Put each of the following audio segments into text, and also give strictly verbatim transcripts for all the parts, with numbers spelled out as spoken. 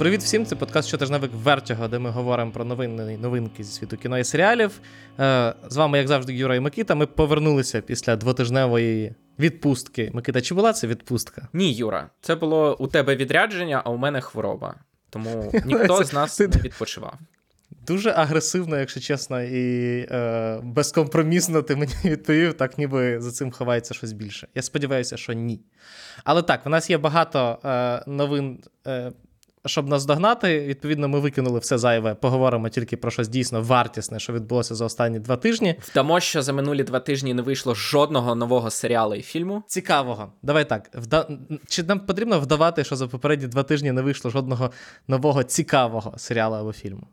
Привіт всім, це подкаст «Щотижневик Вертяга», де ми говоримо про новини, новинки зі світу кіно і серіалів. З вами, як завжди, Юра і Микита. Ми повернулися після двотижневої відпустки. Микита, чи була це відпустка? Ні, Юра. Це було у тебе відрядження, а у мене хвороба. Тому ніхто з нас не відпочивав. Дуже агресивно, якщо чесно, і е, безкомпромісно ти мені відповів, так ніби за цим ховається щось більше. Я сподіваюся, що ні. Але так, в нас є багато е, новин, е, щоб нас догнати. Відповідно, ми викинули все зайве, поговоримо тільки про щось дійсно вартісне, що відбулося за останні два тижні. Вдамо, що за минулі два тижні не вийшло жодного нового серіалу і фільму. Цікавого. Давай так, вда... чи нам потрібно вдавати, що за попередні два тижні не вийшло жодного нового цікавого серіалу або фільму?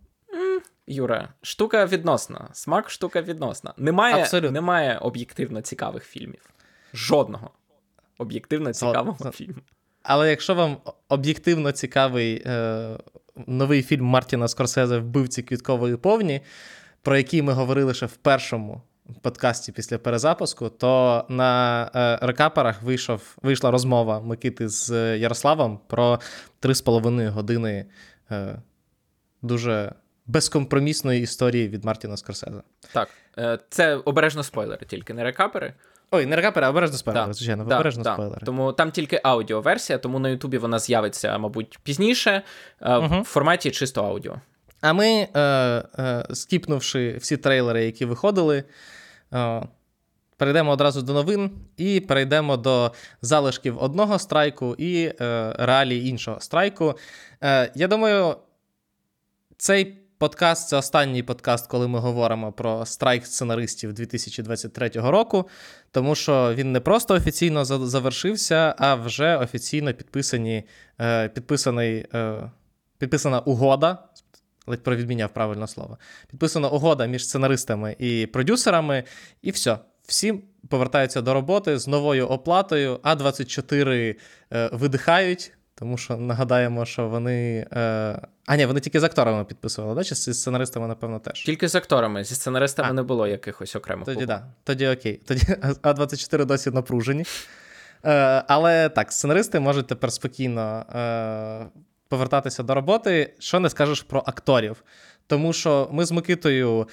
Юра, штука відносна. Смак штука відносна. Немає, немає об'єктивно цікавих фільмів. Жодного об'єктивно цікавого але, фільму. Але якщо вам об'єктивно цікавий е, новий фільм Мартіна Скорсезе «Вбивці квіткової повні», про який ми говорили ще в першому подкасті після перезапуску, то на е, рекаперах вийшов, вийшла розмова Микити з Ярославом про три з половиною години е, дуже... безкомпромісної історії від Мартіна Скорсезе. Так, це обережно спойлери, тільки не рекапери. Ой, не рекапери, а обережно спойлери, да, звичайно, да, обережно да. спойлери. Тому там тільки аудіоверсія, тому на Ютубі вона з'явиться, мабуть, пізніше, угу. в форматі чисто аудіо. А ми, е- е- скіпнувши всі трейлери, які виходили, е- перейдемо одразу до новин і перейдемо до залишків одного страйку і е- реалій іншого страйку. Е- я думаю, цей подкаст – це останній подкаст, коли ми говоримо про страйк сценаристів дві тисячі двадцять третього року, тому що він не просто офіційно завершився, а вже офіційно підписані, підписаний, підписана угода, ледь провідміняв правильне слово, підписана угода між сценаристами і продюсерами, і все. Всі повертаються до роботи з новою оплатою, а двадцять чотири видихають, тому що нагадаємо, що вони... А ні, вони тільки з акторами підписували, да? Чи зі сценаристами, напевно, теж? Тільки з акторами, зі сценаристами а. не було якихось окремих. Тоді так, да. тоді окей. Тоді а двадцять чотири досі напружені. Е, але так, сценаристи можуть тепер спокійно е, повертатися до роботи. Що не скажеш про акторів? Тому що ми з Микитою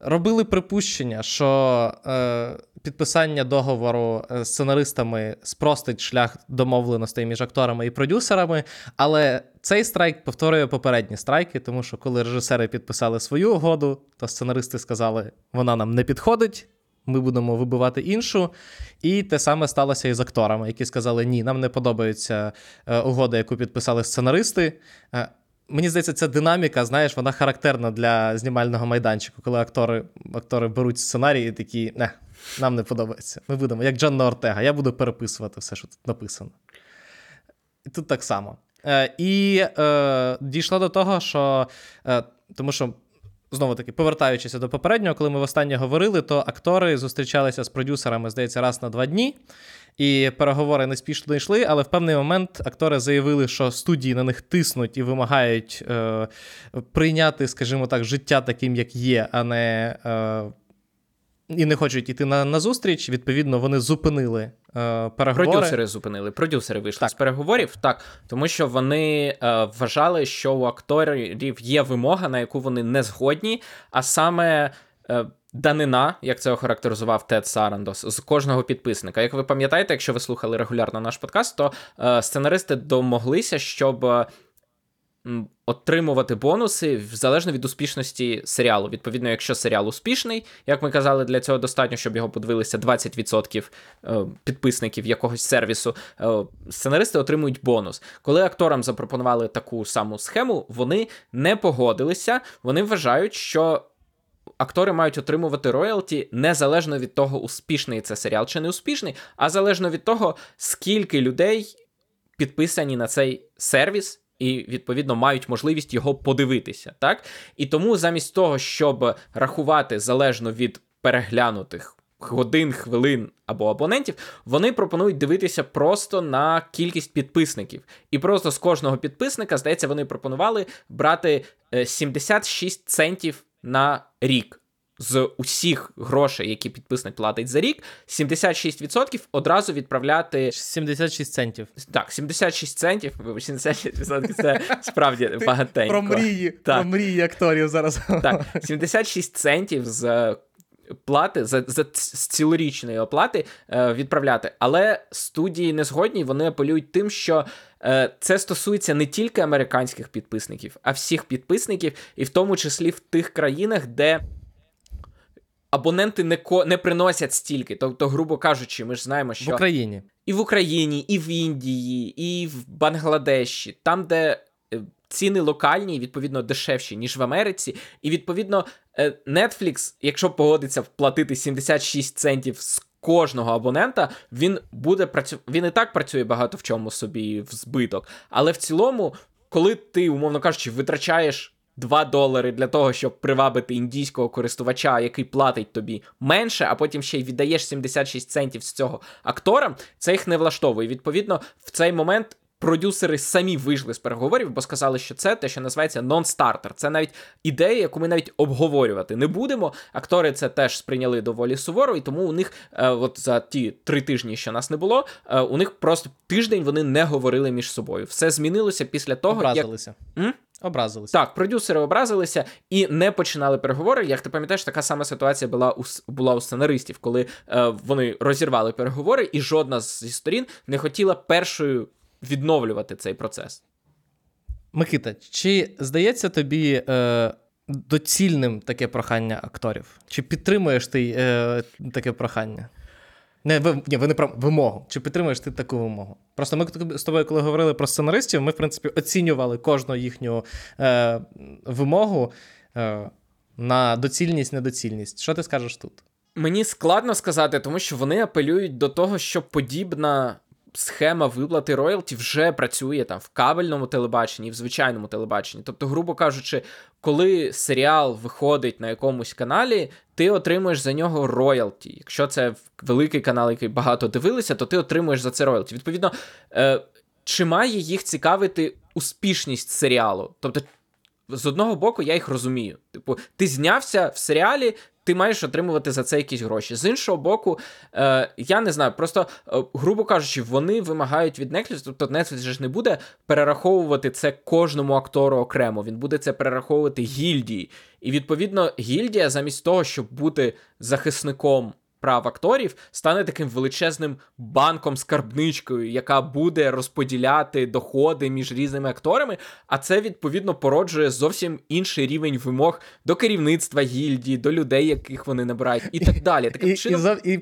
робили припущення, що е, підписання договору з сценаристами спростить шлях домовленостей між акторами і продюсерами, але цей страйк повторює попередні страйки, тому що коли режисери підписали свою угоду, то сценаристи сказали, вона нам не підходить, ми будемо вибивати іншу, і те саме сталося і з акторами, які сказали, ні, нам не подобається е, угода, яку підписали сценаристи. Е, Мені здається, ця динаміка, знаєш, вона характерна для знімального майданчику, коли актори, актори беруть сценарій і такі, не, нам не подобається, ми будемо, як Джанна Ортега, я буду переписувати все, що тут написано. І тут так само. Е, і е, дійшло до того, що, е, тому що, знову-таки, повертаючись до попереднього, коли ми востаннє говорили, то актори зустрічалися з продюсерами, здається, раз на два дні, і переговори неспішно йшли, але в певний момент актори заявили, що студії на них тиснуть і вимагають е, прийняти, скажімо так, життя таким, як є, а не е, і не хочуть йти на, на зустріч. Відповідно, вони зупинили е, переговори. Продюсери зупинили, продюсери вийшли так. з переговорів, так, тому що вони е, вважали, що у акторів є вимога, на яку вони не згодні, а саме... Е, данина, як це охарактеризував Тед Сарандос, з кожного підписника. Як ви пам'ятаєте, якщо ви слухали регулярно наш подкаст, то е, сценаристи домоглися, щоб е, отримувати бонуси залежно від успішності серіалу. Відповідно, якщо серіал успішний, як ми казали, для цього достатньо, щоб його подивилися двадцять відсотків підписників якогось сервісу, е, сценаристи отримують бонус. Коли акторам запропонували таку саму схему, вони не погодилися, вони вважають, що актори мають отримувати роялті незалежно від того, успішний це серіал чи не успішний, а залежно від того, скільки людей підписані на цей сервіс і, відповідно, мають можливість його подивитися. Так? І тому замість того, щоб рахувати залежно від переглянутих годин, хвилин або абонентів, вони пропонують дивитися просто на кількість підписників. І просто з кожного підписника, здається, вони пропонували брати сімдесят шість центів на рік. з усіх грошей, які підписник платить за рік, сімдесят шість відсотків одразу відправляти... сімдесят шість центів. Так, сімдесят шість центів, сімдесят шість відсотків це справді багатенько. Про мрії, так. Про мрії акторів зараз. Так, сімдесят шість центів з плати, за, за цілорічної оплати е, відправляти. Але студії не згодні, вони апелюють тим, що е, це стосується не тільки американських підписників, а всіх підписників, і в тому числі в тих країнах, де абоненти не, ко... не приносять стільки. Тобто, грубо кажучи, ми ж знаємо, що... В Україні. І в Україні, і в Індії, і в Бангладеші. Там, де ціни локальні, відповідно, дешевші, ніж в Америці. І, відповідно, Netflix, якщо погодиться платити сімдесят шість центів з кожного абонента, він буде працю... він і так працює багато в чому собі в збиток. Але в цілому, коли ти, умовно кажучи, витрачаєш два долари для того, щоб привабити індійського користувача, який платить тобі менше, а потім ще й віддаєш сімдесят шість центів з цього акторам, це їх не влаштовує. Відповідно, в цей момент продюсери самі вийшли з переговорів, бо сказали, що це те, що називається нон-стартер. Це навіть ідея, яку ми навіть обговорювати не будемо. Актори це теж сприйняли доволі суворо, і тому у них, е, от за ті три тижні, що нас не було, е, у них просто тиждень вони не говорили між собою. Все змінилося після того, образилися. як... М? Образилися. Так, продюсери образилися і не починали переговори. Як ти пам'ятаєш, така сама ситуація була у, була у сценаристів, коли е, вони розірвали переговори, і жодна зі сторін не хотіла першою відновлювати цей процес. Микита, чи здається тобі е, доцільним таке прохання акторів? Чи підтримуєш ти е, таке прохання? Не, ви, ні, ви не про вимогу. Чи підтримуєш ти таку вимогу? Просто ми з тобою, коли говорили про сценаристів, ми, в принципі, оцінювали кожну їхню е, вимогу е, на доцільність, недоцільність. Що ти скажеш тут? Мені складно сказати, тому що вони апелюють до того, що подібна схема виплати роялті вже працює там в кабельному телебаченні і в звичайному телебаченні. Тобто, грубо кажучи, коли серіал виходить на якомусь каналі, ти отримуєш за нього роялті. Якщо це великий канал, який багато дивилися, то ти отримуєш за це роялті. Відповідно, е, чи має їх цікавити успішність серіалу? Тобто, з одного боку, я їх розумію. Типу, ти знявся в серіалі, ти маєш отримувати за це якісь гроші. З іншого боку, е, я не знаю, просто, е, грубо кажучи, вони вимагають від Netflix, тобто Netflix же ж не буде перераховувати це кожному актору окремо, він буде це перераховувати гільдії. І, відповідно, гільдія замість того, щоб бути захисником прав акторів, стане таким величезним банком-скарбничкою, яка буде розподіляти доходи між різними акторами, а це, відповідно, породжує зовсім інший рівень вимог до керівництва гільдії, до людей, яких вони набирають, і так далі. Таким і, чином... і, зав... і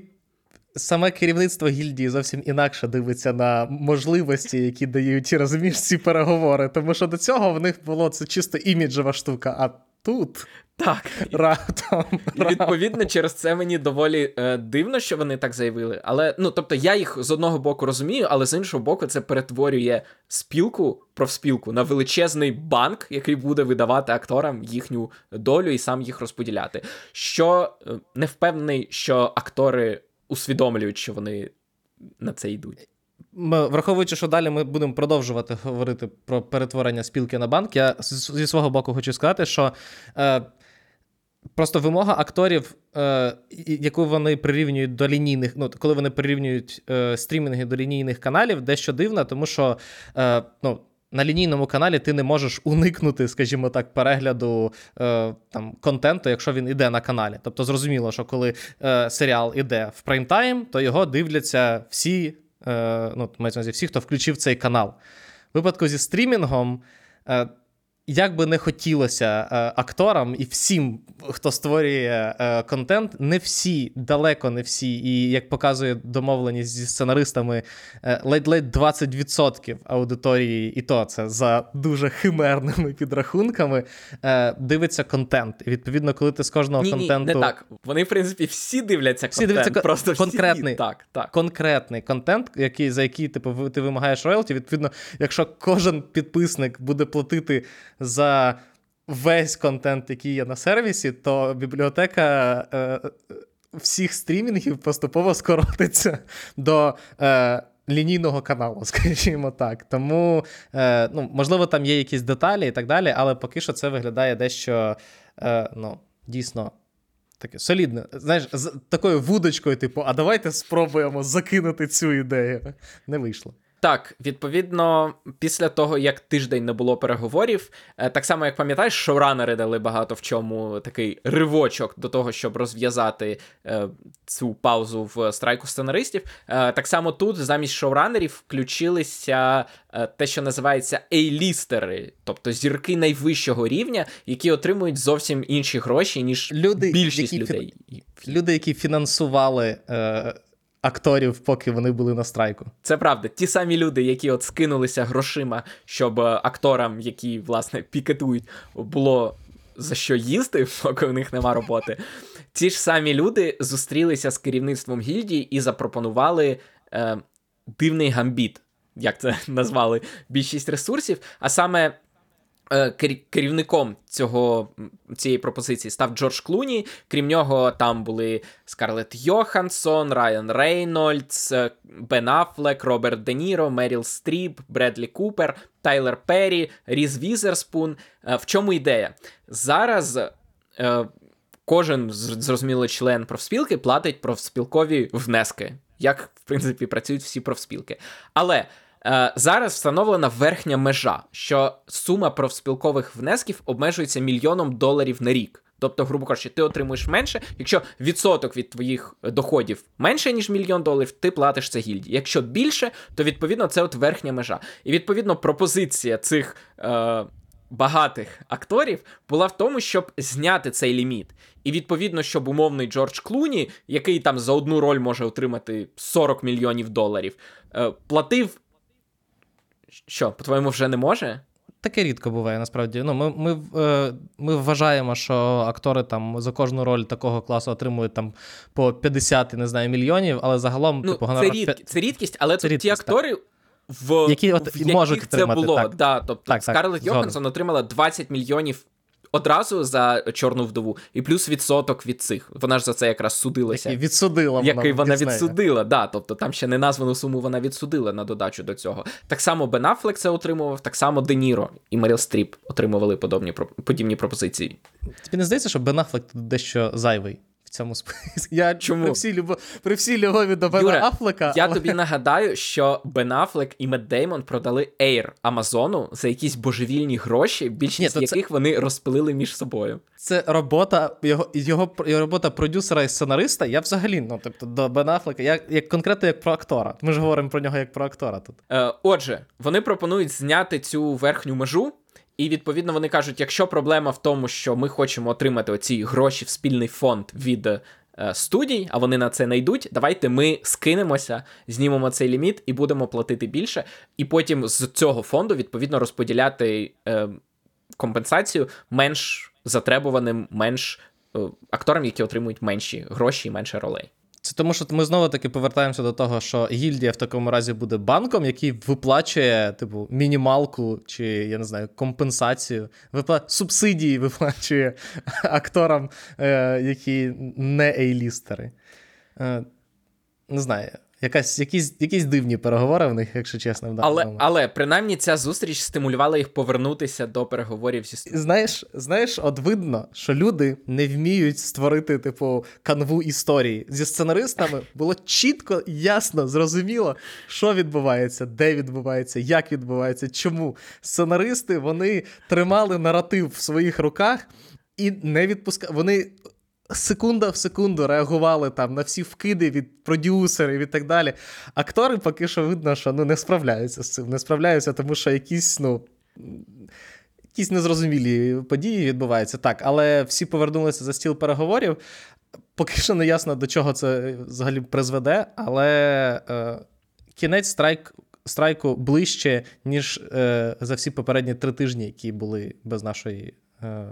саме керівництво гільдії зовсім інакше дивиться на можливості, які дають, розумієш, ці переговори, тому що до цього в них було це чисто іміджева штука, а тут... Так, раптом, і, відповідно, через це мені доволі е, дивно, що вони так заявили. Але, ну, тобто, я їх з одного боку розумію, але з іншого боку це перетворює спілку, профспілку, на величезний банк, який буде видавати акторам їхню долю і сам їх розподіляти. Що е, не впевнений, що актори усвідомлюють, що вони на це йдуть. Ми, враховуючи, що далі ми будемо продовжувати говорити про перетворення спілки на банк, я зі свого боку хочу сказати, що е, просто вимога акторів, е, яку вони прирівнюють до лінійних, ну, коли вони прирівнюють е, стрімінги до лінійних каналів, дещо дивна, тому що, е, ну, на лінійному каналі ти не можеш уникнути, скажімо так, перегляду е, там, контенту, якщо він іде на каналі. Тобто зрозуміло, що коли е, серіал іде в прайм-тайм, то його дивляться всі, е, ну, мається на увазі всі, хто включив цей канал. У випадку зі стрімінгом, е, як би не хотілося е, акторам і всім, хто створює е, контент, не всі, далеко не всі, і як показує домовленість зі сценаристами, е, ледь-ледь двадцять відсотків аудиторії, і то це за дуже химерними підрахунками, е, дивиться контент. І відповідно, коли ти з кожного ні, контенту... Ні, не так. Вони, в принципі, всі дивляться контент. Всі дивляться просто конкретний, всі. Так, так. Конкретний контент, який, за який типу, ти вимагаєш роялті. Відповідно, якщо кожен підписник буде платити за весь контент, який є на сервісі, то бібліотека е, всіх стрімінгів поступово скоротиться до е, лінійного каналу, скажімо так. Тому, е, ну, можливо, там є якісь деталі і так далі, але поки що це виглядає дещо, е, ну, дійсно таке солідне, знаєш, з такою вудочкою, типу, а давайте спробуємо закинути цю ідею. Не вийшло. Так, відповідно, після того, як тиждень не було переговорів, так само, як пам'ятаєш, шоуранери дали багато в чому такий ривочок до того, щоб розв'язати е, цю паузу в страйку сценаристів. Е, так само тут замість шоуранерів включилися е, те, що називається ей-лістери, тобто зірки найвищого рівня, які отримують зовсім інші гроші, ніж люди, більшість які людей. Фі... Люди, які фінансували... Е... акторів, поки вони були на страйку. Це правда. Ті самі люди, які от скинулися грошима, щоб акторам, які, власне, пікетують, було за що їсти, поки в них нема роботи. Ті ж самі люди зустрілися з керівництвом гільдії і запропонували е, дивний гамбіт, як це назвали більшість ресурсів, а саме керівником цього, цієї пропозиції став Джордж Клуні. Крім нього, там були Скарлетт Йоханссон, Райан Рейнольдс, Бен Афлек, Роберт Де Ніро, Меріл Стріп, Бредлі Купер, Тайлер Перрі, Різ Візерспун. В чому ідея? Зараз кожен, зрозуміло, член профспілки платить профспілкові внески, як, в принципі, працюють всі профспілки. Але зараз встановлена верхня межа, що сума профспілкових внесків обмежується мільйоном доларів на рік. Тобто, грубо кажучи, ти отримуєш менше, якщо відсоток від твоїх доходів менше, ніж мільйон доларів, ти платиш це гільдії. Якщо більше, то, відповідно, це от верхня межа. І, відповідно, пропозиція цих е, багатих акторів була в тому, щоб зняти цей ліміт. І, відповідно, щоб умовний Джордж Клуні, який там за одну роль може отримати сорок мільйонів доларів, е, платив... Що, по-твоєму, вже не може? Таке рідко буває, насправді. Ну, ми, ми, ми вважаємо, що актори там за кожну роль такого класу отримують там по п'ятдесят, не знаю, мільйонів, але загалом... Ну, типу, гонорар... це, рід... це рідкість, але це тут рідкість, ті актори... Так. В, які от, в можуть яких це було. Так. Да, тобто так, Скарлетт Йоханссон отримала двадцять мільйонів одразу за «Чорну вдову», і плюс відсоток від цих. Вона ж за це якраз судилася. Який відсудила вона. Який вона Діснея. відсудила, да, тобто там ще не названу суму вона відсудила на додачу до цього. Так само Бен Аффлек це отримував, так само Де Ніро і Меріл Стріп отримували подобні, подібні пропозиції. Тобі не здається, що Бен Аффлек тут дещо зайвий? Цьому я чому при всій любов при всій любові до Бена Афлека. Я але... тобі нагадаю, що Бен Афлек і Мет Деймон продали Air Амазону за якісь божевільні гроші, більшість Ні, яких це... вони розпилили між собою. Це робота його його, його робота продюсера і сценариста. Я взагалі, ну тобто, до Бен Афлека, я як конкретно як про актора. Ми ж говоримо про нього як про актора тут. Е, отже, вони пропонують зняти цю верхню межу. І, відповідно, вони кажуть, якщо проблема в тому, що ми хочемо отримати оці гроші в спільний фонд від е, студій, а вони на це не йдуть, давайте ми скинемося, знімемо цей ліміт і будемо платити більше. І потім з цього фонду, відповідно, розподіляти е, компенсацію менш затребуваним, менш е, акторам, які отримують менші гроші і менше ролей. Це тому, що ми знову-таки повертаємося до того, що гільдія в такому разі буде банком, який виплачує, типу, мінімалку чи, я не знаю, компенсацію, випла... субсидії виплачує акторам, е- які не ейлістери. Е- не знаю, якась, якісь, якісь дивні переговори в них, якщо чесно. В але, але, принаймні, ця зустріч стимулювала їх повернутися до переговорів зі студією. Знаєш, знаєш, от видно, що люди не вміють створити, типу, канву історії. Зі сценаристами було чітко, ясно, зрозуміло, що відбувається, де відбувається, як відбувається, чому. Сценаристи, вони тримали наратив в своїх руках і не відпускали. Вони... секунда в секунду реагували там на всі вкиди від продюсерів і так далі. Актори поки що видно, що ну, не справляються з цим, не справляються, тому що якісь, ну, якісь незрозумілі події відбуваються. Так, але всі повернулися за стіл переговорів. Поки що не ясно, до чого це взагалі призведе, але е, кінець страйк, страйку ближче, ніж е, за всі попередні три тижні, які були без нашої... Е,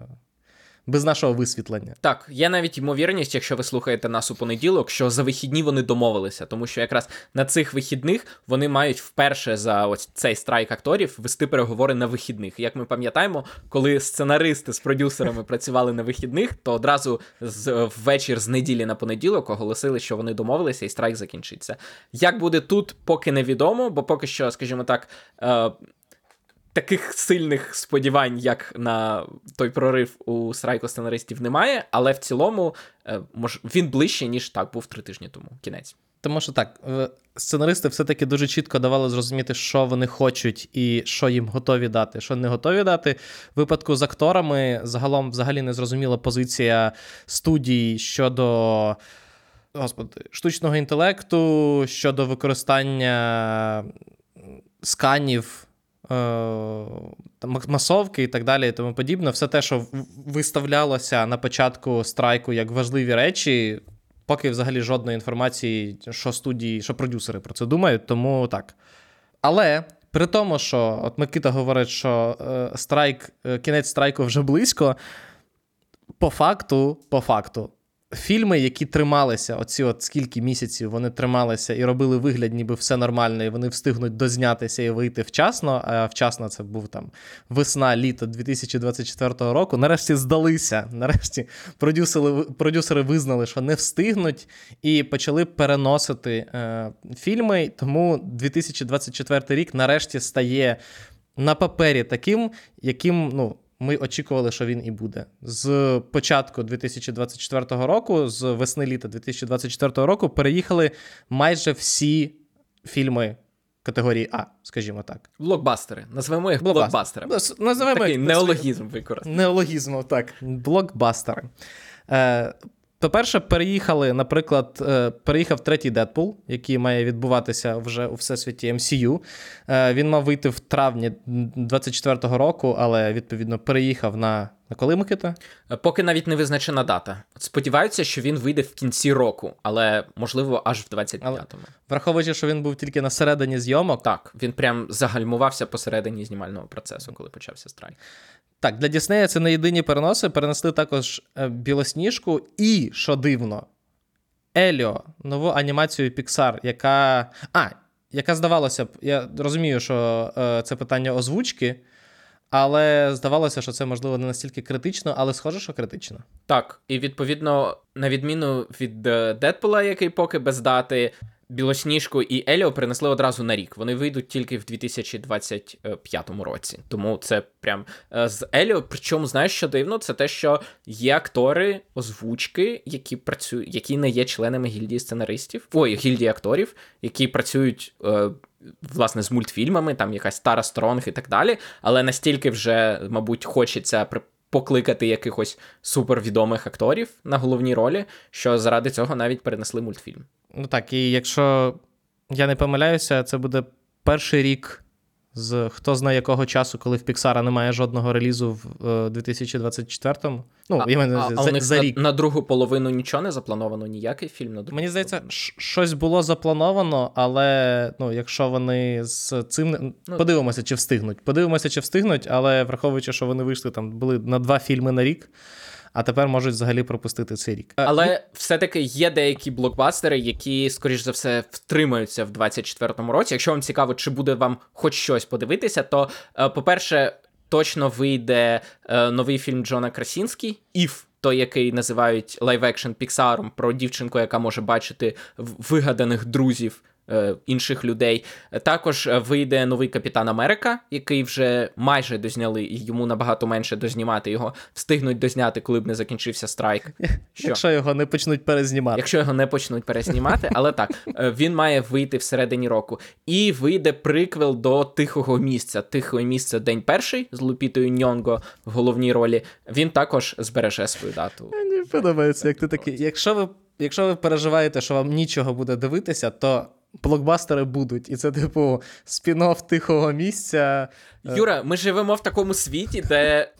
без нашого висвітлення. Так, є навіть ймовірність, якщо ви слухаєте нас у понеділок, що за вихідні вони домовилися, тому що якраз на цих вихідних вони мають вперше за ось цей страйк акторів вести переговори на вихідних. Як ми пам'ятаємо, коли сценаристи з продюсерами працювали на вихідних, то одразу з, ввечір з неділі на понеділок оголосили, що вони домовилися і страйк закінчиться. Як буде тут, поки невідомо, бо поки що, скажімо так, е- таких сильних сподівань, як на той прорив у Страйку-сценаристів, немає, але в цілому мож... він ближче, ніж так був три тижні тому. Кінець. Тому що так, сценаристи все-таки дуже чітко давали зрозуміти, що вони хочуть і що їм готові дати, що не готові дати. В випадку з акторами загалом взагалі не зрозуміла позиція студії щодо... Господи, штучного інтелекту, щодо використання сканів, масовки і так далі і тому подібне. Все те, що виставлялося на початку страйку як важливі речі, поки взагалі жодної інформації, що студії, що продюсери про це думають, тому так. Але... При тому, що от Микита говорить, що е, страйк, е, кінець страйку вже близько, по факту, по факту, фільми, які трималися, оці от скільки місяців вони трималися і робили вигляд, ніби все нормально, і вони встигнуть дознятися і вийти вчасно, а вчасно це був там весна-літо дві тисячі двадцять четвертого року, нарешті здалися, нарешті продюсери, продюсери визнали, що не встигнуть, і почали переносити е, фільми, тому дві тисячі двадцять четвертий рік нарешті стає на папері таким, яким, ну, ми очікували, що він і буде. З початку дві тисячі двадцять четвертого року, з весни-літа дві тисячі двадцять четвертого року переїхали майже всі фільми категорії А, скажімо так. Блокбастери. Називаємо їх блокбастер. блокбастерами. Такий їх... неологізм використовуємо. Неологізм, так. Блокбастери. Е, по-перше, переїхали, наприклад, е, переїхав третій Дедпул, який має відбуватися вже у всесвіті Ем Сі Ю. Е, він мав вийти в травні двадцять четвертого року, але, відповідно, переїхав на... На коли, Микита? Поки навіть не визначена дата. Сподіваються, що він вийде в кінці року, але, можливо, аж в двадцять п'ятому. Враховуючи, що він був тільки на середині зйомок. Так, він прям загальмувався посередині знімального процесу, коли почався страйк. Так, для Діснея це не єдині переноси. Перенесли також Білосніжку і, що дивно, Еліо, нову анімацію Pixar, яка... А, яка здавалося б, я розумію, що е, це питання озвучки, але здавалося, що це, можливо, не настільки критично, але схоже, що критично. Так, і, відповідно, на відміну від Дедпула, який поки без дати, Білосніжку і Еліо принесли одразу на рік. Вони вийдуть тільки в дві тисячі двадцять п'ятому році. Тому це прям з Еліо. Причому, знаєш, що дивно, це те, що є актори озвучки, які працюють, які не є членами гільдії сценаристів, ой, гільдії акторів, які працюють, е, власне, з мультфільмами, там якась Тара Стронг і так далі, але настільки вже, мабуть, хочеться при покликати якихось супервідомих акторів на головні ролі, що заради цього навіть перенесли мультфільм. Ну так, і якщо я не помиляюся, це буде перший рік з хто знає якого часу, коли в Піксара немає жодного релізу в дві тисячі двадцять четвертому. Ну, а, я маю, а, за, а у них за рік. На, на другу половину нічого не заплановано, ніякий фільм на другу. Мені здається, ш- щось було заплановано, але, ну, якщо вони з цим... Ну, подивимося, чи встигнуть. Подивимося, чи встигнуть, але враховуючи, що вони вийшли, там були на два фільми на рік, а тепер можуть взагалі пропустити цей рік. Але все-таки є деякі блокбастери, які, скоріш за все, втримаються в двадцять четвертому році. Якщо вам цікаво, чи буде вам хоч щось подивитися, то, по-перше, точно вийде новий фільм Джона Красінського «Іф», той, який називають лайв-екшн Піксаром, про дівчинку, яка може бачити вигаданих друзів інших людей. Також вийде новий Капітан Америка, який вже майже дозняли, і йому набагато менше дознімати його. Встигнуть дозняти, коли б не закінчився страйк. Що? Якщо його не почнуть перезнімати. Якщо його не почнуть перезнімати, але так, він має вийти всередині року. І вийде приквел до «Тихого місця». «Тихе місце. День перший» з Лупітою Ньонго в головній ролі. Він також збереже свою дату. Мені подобається, як ти такий. Якщо ви, якщо ви переживаєте, що вам нічого буде дивитися, то блокбастери будуть, і це, типу, спін-офф «Тихого місця». Юра, ми живемо в такому світі, де,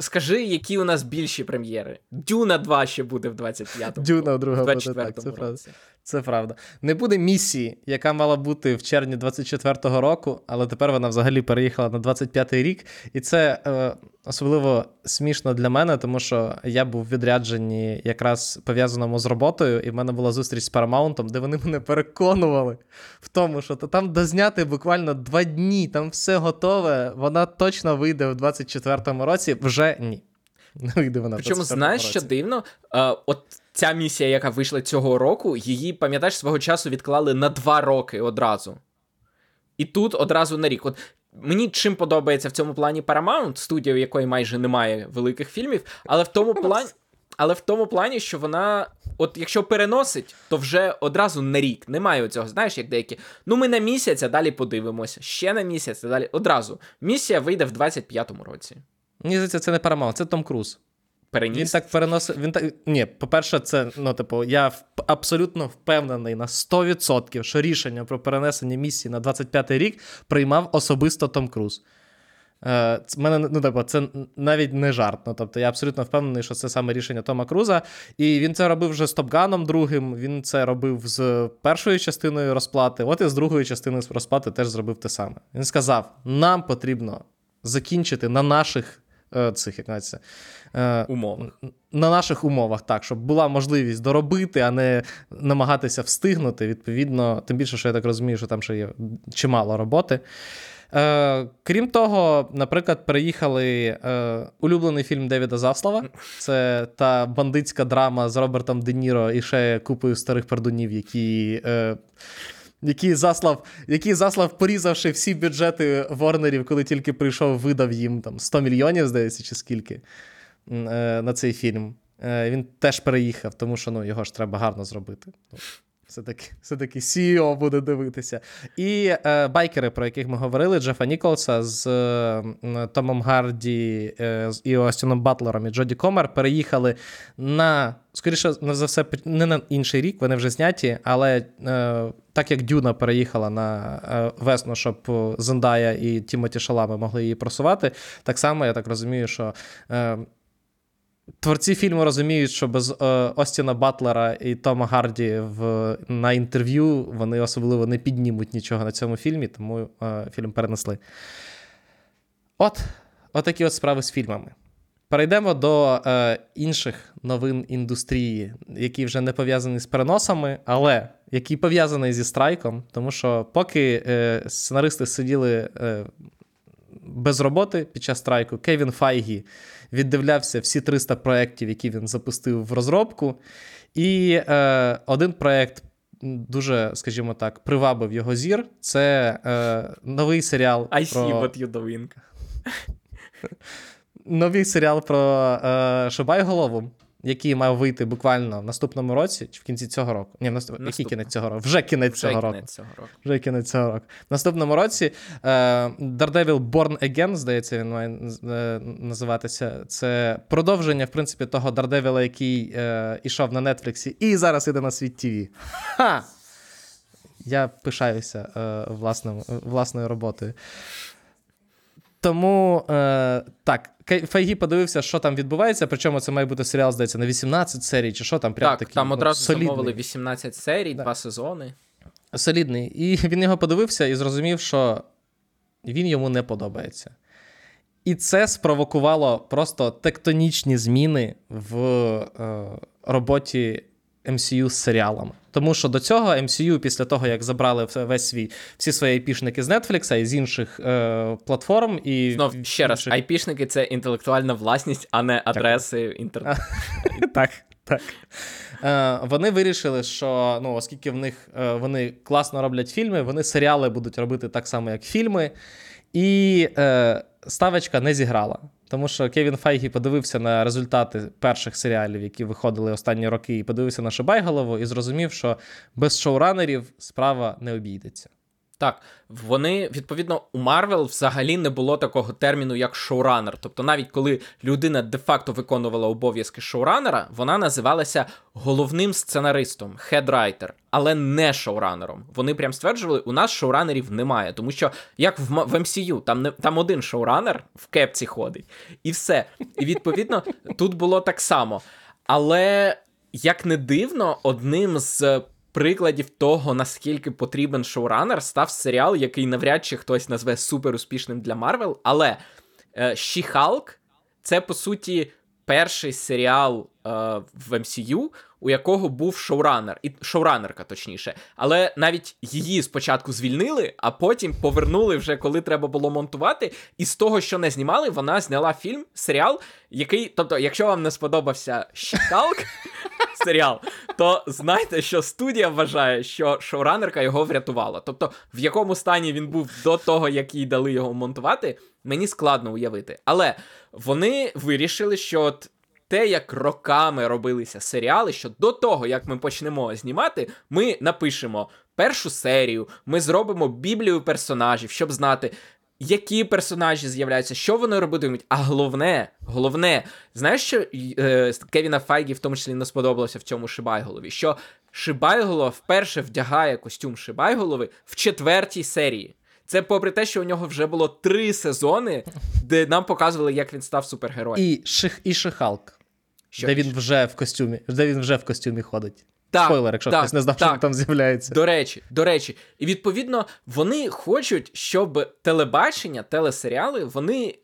скажи, які у нас більші прем'єри. «Дюна два» ще буде в двадцять п'ятому. «Дюна друга» в двадцять четвертому буде, так, це правда. Це правда. Не буде «Місії», яка мала бути в червні двадцять четвертого року, але тепер вона взагалі переїхала на двадцять п'ятий рік, і це е, особливо смішно для мене, тому що я був в відрядженні якраз пов'язаному з роботою, і в мене була зустріч з Paramount, де вони мене переконували в тому, що то там дозняти буквально два дні, там все готове, вона точно вийде в двадцять четвертому році, вже ні. Не вийде вона. Причому, знаєш, що дивно, а, от ця місія, яка вийшла цього року, її, пам'ятаєш, свого часу відклали на два роки одразу. І тут одразу на рік. От Мені чим подобається в цьому плані Paramount, студія, в якої майже немає великих фільмів, але в тому плані, але в тому плані, що вона, от якщо переносить, то вже одразу на рік. Немає оцього, знаєш, як деякі, ну ми на місяць, а далі подивимося, ще на місяць, а далі одразу. Місія вийде в двадцять п'ятому році. Мені здається, це не Paramount, це Том Круз. Переніс? Він так переносив, він так, ні, по-перше, це, ну, типу, я в... абсолютно впевнений на сто відсотків, що рішення про перенесення місії на двадцять п'ятий рік приймав особисто Том Круз. Е, це, мене, ну, типу, це навіть не жарт, ну, тобто, я абсолютно впевнений, що це саме рішення Тома Круза, і він це робив вже з Топганом другим, він це робив з першою частиною розплати, от і з другою частиною розплати теж зробив те саме. Він сказав, нам потрібно закінчити на наших цих, як називається, умовах. На наших умовах, так, щоб була можливість доробити, а не намагатися встигнути, відповідно, тим більше, що я так розумію, що там ще є чимало роботи. Е, крім того, наприклад, переїхали е, улюблений фільм Девіда Заслава, це та бандитська драма з Робертом Де Ніро і ще купою старих пердунів, які... Е, Який Заслав, який Заслав, порізавши всі бюджети Ворнерів, коли тільки прийшов, видав їм там сто мільйонів, здається, чи скільки, на цей фільм. Він теж переїхав, тому що ну, його ж треба гарно зробити. Все-таки, все-таки сі і о буде дивитися. І е, байкери, про яких ми говорили, Джефа Ніколса з е, Томом Гарді е, і Остіном Батлером і Джоді Комер переїхали на, скоріше за все, не на інший рік, вони вже зняті, але е, так як Дюна переїхала на е, весну, щоб Зендая і Тімоті Шаламе могли її просувати, так само, я так розумію, що... Е, творці фільму розуміють, що без е, Остіна Батлера і Тома Гарді в, на інтерв'ю вони особливо не піднімуть нічого на цьому фільмі, тому е, фільм перенесли. От, отакі от справи з фільмами. Перейдемо до е, інших новин індустрії, які вже не пов'язані з переносами, але які пов'язані зі страйком, тому що поки е, сценаристи сиділи... Е, без роботи під час страйку, Кевін Файгі віддивлявся всі триста проєктів, які він запустив в розробку, і е, один проєкт дуже, скажімо так, привабив його зір, це е, новий серіал I про... see what you doing. Новий серіал про е, Шибайголову, який мав вийти буквально в наступному році, чи в кінці цього року. Ні, в наступ... який кінець цього року? Вже кінець, Вже цього, кінець року. цього року. Вже кінець цього року. В наступному році uh, Daredevil Born Again, здається, він має uh, називатися. Це продовження, в принципі, того Daredevil, який uh, ішов на Netflix і зараз іде на світ ТВ. Ха! Я пишаюся uh, власним, власною роботою. Тому, е, так, Файгі подивився, що там відбувається, причому це має бути серіал, здається, на вісімнадцять серій, чи що там, прям так, такий, там одразу ну, солідний. Замовили вісімнадцять серій, так. Два сезони. Солідний. І він його подивився і зрозумів, що він йому не подобається. І це спровокувало просто тектонічні зміни в е, роботі ем сі ю з серіалами. Тому що до цього ем сі ю, після того, як забрали весь свій, всі свої айпішники з Netflix і з інших е, платформ. І знов, ще раз, айпішники – це інтелектуальна власність, а не адреси інтернету. Так, так. Е, вони вирішили, що, ну, оскільки в них, е, вони класно роблять фільми, вони серіали будуть робити так само, як фільми. І е, ставочка не зіграла. Тому що Кевін Файгі подивився на результати перших серіалів, які виходили останні роки, і подивився на Шибайголову, і зрозумів, що без шоуранерів справа не обійдеться. Так, вони, відповідно, у Марвел взагалі не було такого терміну, як шоуранер. Тобто навіть коли людина де-факто виконувала обов'язки шоуранера, вона називалася головним сценаристом, хедрайтер, але не шоуранером. Вони прям стверджували, у нас шоуранерів немає, тому що, як в, в ем сі ю, там, не, там один шоуранер в кепці ходить, і все. І, відповідно, тут було так само. Але, як не дивно, одним з... прикладів того, наскільки потрібен шоуранер, став серіал, який навряд чи хтось назве суперуспішним для Марвел, але «Ші-Халк» – це, по суті, перший серіал е, в ем сі ю, у якого був шоуранер, і шоуранерка, точніше. Але навіть її спочатку звільнили, а потім повернули вже, коли треба було монтувати. І з того, що не знімали, вона зняла фільм, серіал, який, тобто, якщо вам не сподобався «Щиталк», серіал, то знайте, що студія вважає, що шоуранерка його врятувала. Тобто, в якому стані він був до того, як їй дали його монтувати, мені складно уявити. Але вони вирішили, що от те, як роками робилися серіали, що до того, як ми почнемо знімати, ми напишемо першу серію, ми зробимо біблію персонажів, щоб знати, які персонажі з'являються, що вони робитимуть. А головне, головне, знаєш, що е, Кевіна Файгі в тому числі не сподобалося в цьому Шибайголові? Що Шибайголова вперше вдягає костюм Шибайголови в четвертій серії. Це попри те, що у нього вже було три сезони, де нам показували, як він став супергероєм. І ших, і Шихалк, що де він ших? вже в костюмі, де він вже в костюмі ходить. Так, спойлер, якщо так, хтось не знав, так, що там з'являється. До речі, до речі. І, відповідно, вони хочуть, щоб телебачення, телесеріали, вони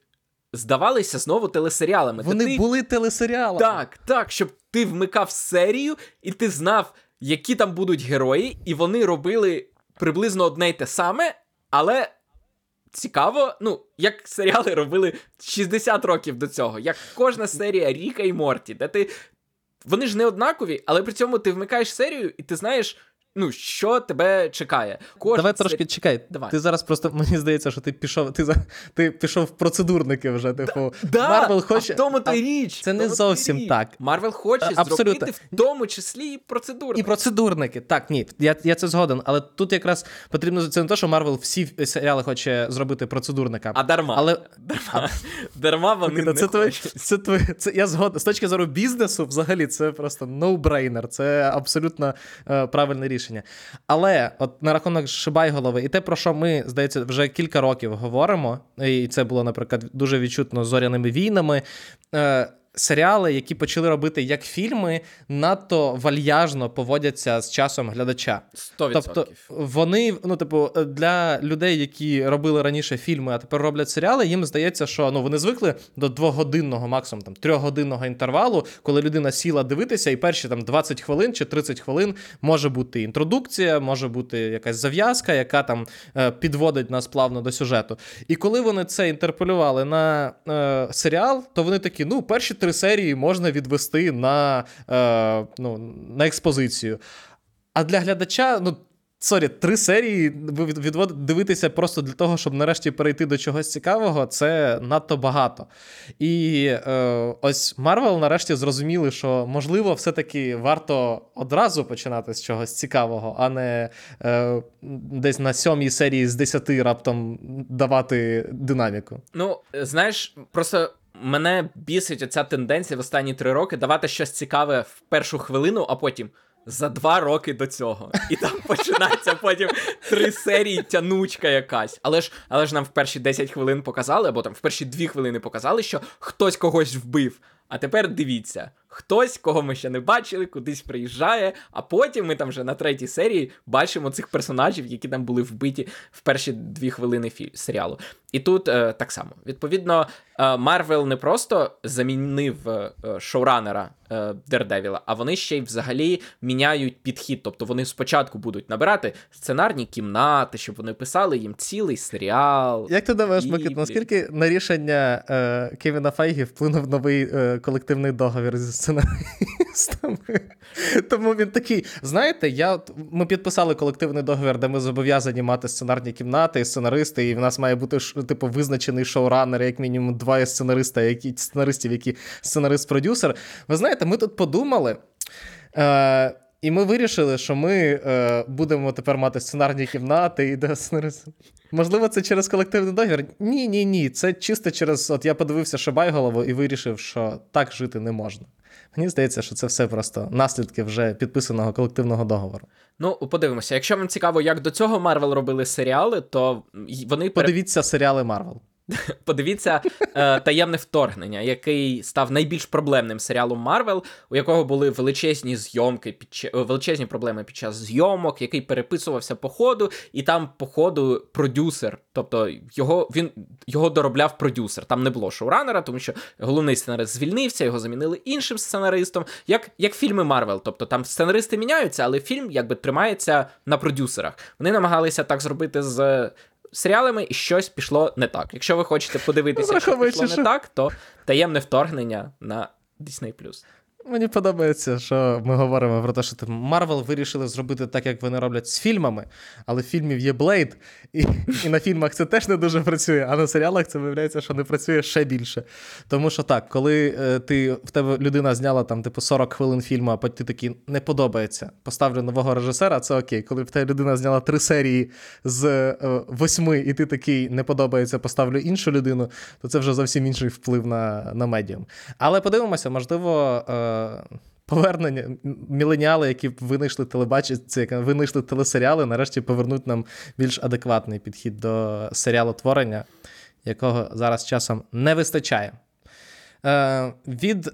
здавалися знову телесеріалами. Вони ти... були телесеріалами. Так, так, щоб ти вмикав серію, і ти знав, які там будуть герої, і вони робили приблизно одне й те саме, але цікаво, ну, як серіали робили шістдесят років до цього, як кожна серія Ріка і Морті, де ти... Вони ж не однакові, але при цьому ти вмикаєш серію, і ти знаєш, ну, що тебе чекає. Кожен Давай трошки, сер... чекай. Давай. Ти зараз просто, мені здається, що ти пішов, ти, ти пішов в процедурники вже, типу. Да, Marvel хоче... а в тому ти річ. Це не зовсім річ. Так. Марвел хоче Абсолютно. зробити в тому числі і процедурники. І процедурники, так, ні, я, я це згоден, але тут якраз потрібно, це не те, що Марвел всі серіали хоче зробити процедурника. А дарма. Але... Дарма. дарма вони це не хочуть. Це, це, це, я згоден. З точки зору бізнесу, взагалі, це просто no-brainer. Це абсолютно е, правильне рішення. Але от на рахунок Шибайголови і те, про що ми, здається, вже кілька років говоримо, і це було, наприклад, дуже відчутно з «Зоряними війнами», е- серіали, які почали робити як фільми, надто вальяжно поводяться з часом глядача. сто відсотків Тобто вони, ну, типу, для людей, які робили раніше фільми, а тепер роблять серіали, їм здається, що, ну, вони звикли до двогодинного, максимум, там, трьохгодинного інтервалу, коли людина сіла дивитися, і перші, там, двадцять хвилин чи тридцять хвилин може бути інтродукція, може бути якась зав'язка, яка, там, підводить нас плавно до сюжету. І коли вони це інтерполювали на е, серіал, то вони такі, ну, перші три серії можна відвести на, е, ну, на експозицію. А для глядача, ну, сорі, три серії відвод... дивитися просто для того, щоб нарешті перейти до чогось цікавого, це надто багато. І е, ось Марвел нарешті зрозуміли, що, можливо, все-таки варто одразу починати з чогось цікавого, а не е, десь на сьомій серії з десяти раптом давати динаміку. Ну, знаєш, просто... Мене бісить оця тенденція в останні три роки давати щось цікаве в першу хвилину, а потім за два роки до цього. І там починається потім три серії тянучка якась. Але ж, але ж нам в перші десять хвилин показали, або там в перші дві хвилини показали, що хтось когось вбив. А тепер дивіться, хтось, кого ми ще не бачили, кудись приїжджає, а потім ми там вже на третій серії бачимо цих персонажів, які там були вбиті в перші дві хвилини фі- серіалу. І тут е, так само. Відповідно, Марвел е, не просто замінив е, шоуранера е, Daredevil, а вони ще й взагалі міняють підхід. Тобто вони спочатку будуть набирати сценарні кімнати, щоб вони писали їм цілий серіал. Як ти думаєш, Микит, наскільки на рішення е, Кевіна Файгі вплинув новий е, колективний договір зі сценаристами? Тому він такий, знаєте, я, ми підписали колективний договір, де ми зобов'язані мати сценарні кімнати, сценаристи, і в нас має бути типу визначений шоуранер, як мінімум два сценариста, які сценаристів, які сценарист-продюсер. Ви знаєте, ми тут подумали, е, і ми вирішили, що ми е, будемо тепер мати сценарні кімнати і де сценаристи. Можливо, це через колективний договір? Ні, ні, ні. Це чисто через, от я подивився Шибайголову і вирішив, що так жити не можна. Мені здається, що це все просто наслідки вже підписаного колективного договору. Ну, подивимося. Якщо вам цікаво, як до цього Марвел робили серіали, то вони... Подивіться пере... серіали Марвел. Подивіться «Таємне вторгнення», який став найбільш проблемним серіалом Marvel, у якого були величезні зйомки, під... величезні проблеми під час зйомок, який переписувався по ходу, і там по ходу продюсер, тобто його, він, його доробляв продюсер, там не було шоуранера, тому що головний сценарист звільнився, його замінили іншим сценаристом, як, як фільми Marvel, тобто там сценаристи міняються, але фільм якби тримається на продюсерах. Вони намагалися так зробити з... серіалами, і щось пішло не так. Якщо ви хочете подивитися, що пішло не так, то «Таємне вторгнення» на Disney+. Мені подобається, що ми говоримо про те, що Марвел вирішили зробити так, як вони роблять з фільмами, але фільмів є Блейд, і, і на фільмах це теж не дуже працює, а на серіалах це виявляється, що не працює ще більше. Тому що так, коли ти, в тебе людина зняла там, типу, сорок хвилин фільму, а ти такий, не подобається, поставлю нового режисера, це окей. Коли в тебе людина зняла три серії з восьми, і ти такий, не подобається, поставлю іншу людину, то це вже зовсім інший вплив на, на медіум. Але подивимося, можливо... повернення, міленіали, які винайшли телебачення, які винайшли телесеріали, нарешті повернуть нам більш адекватний підхід до серіалотворення, якого зараз часом не вистачає. Е, від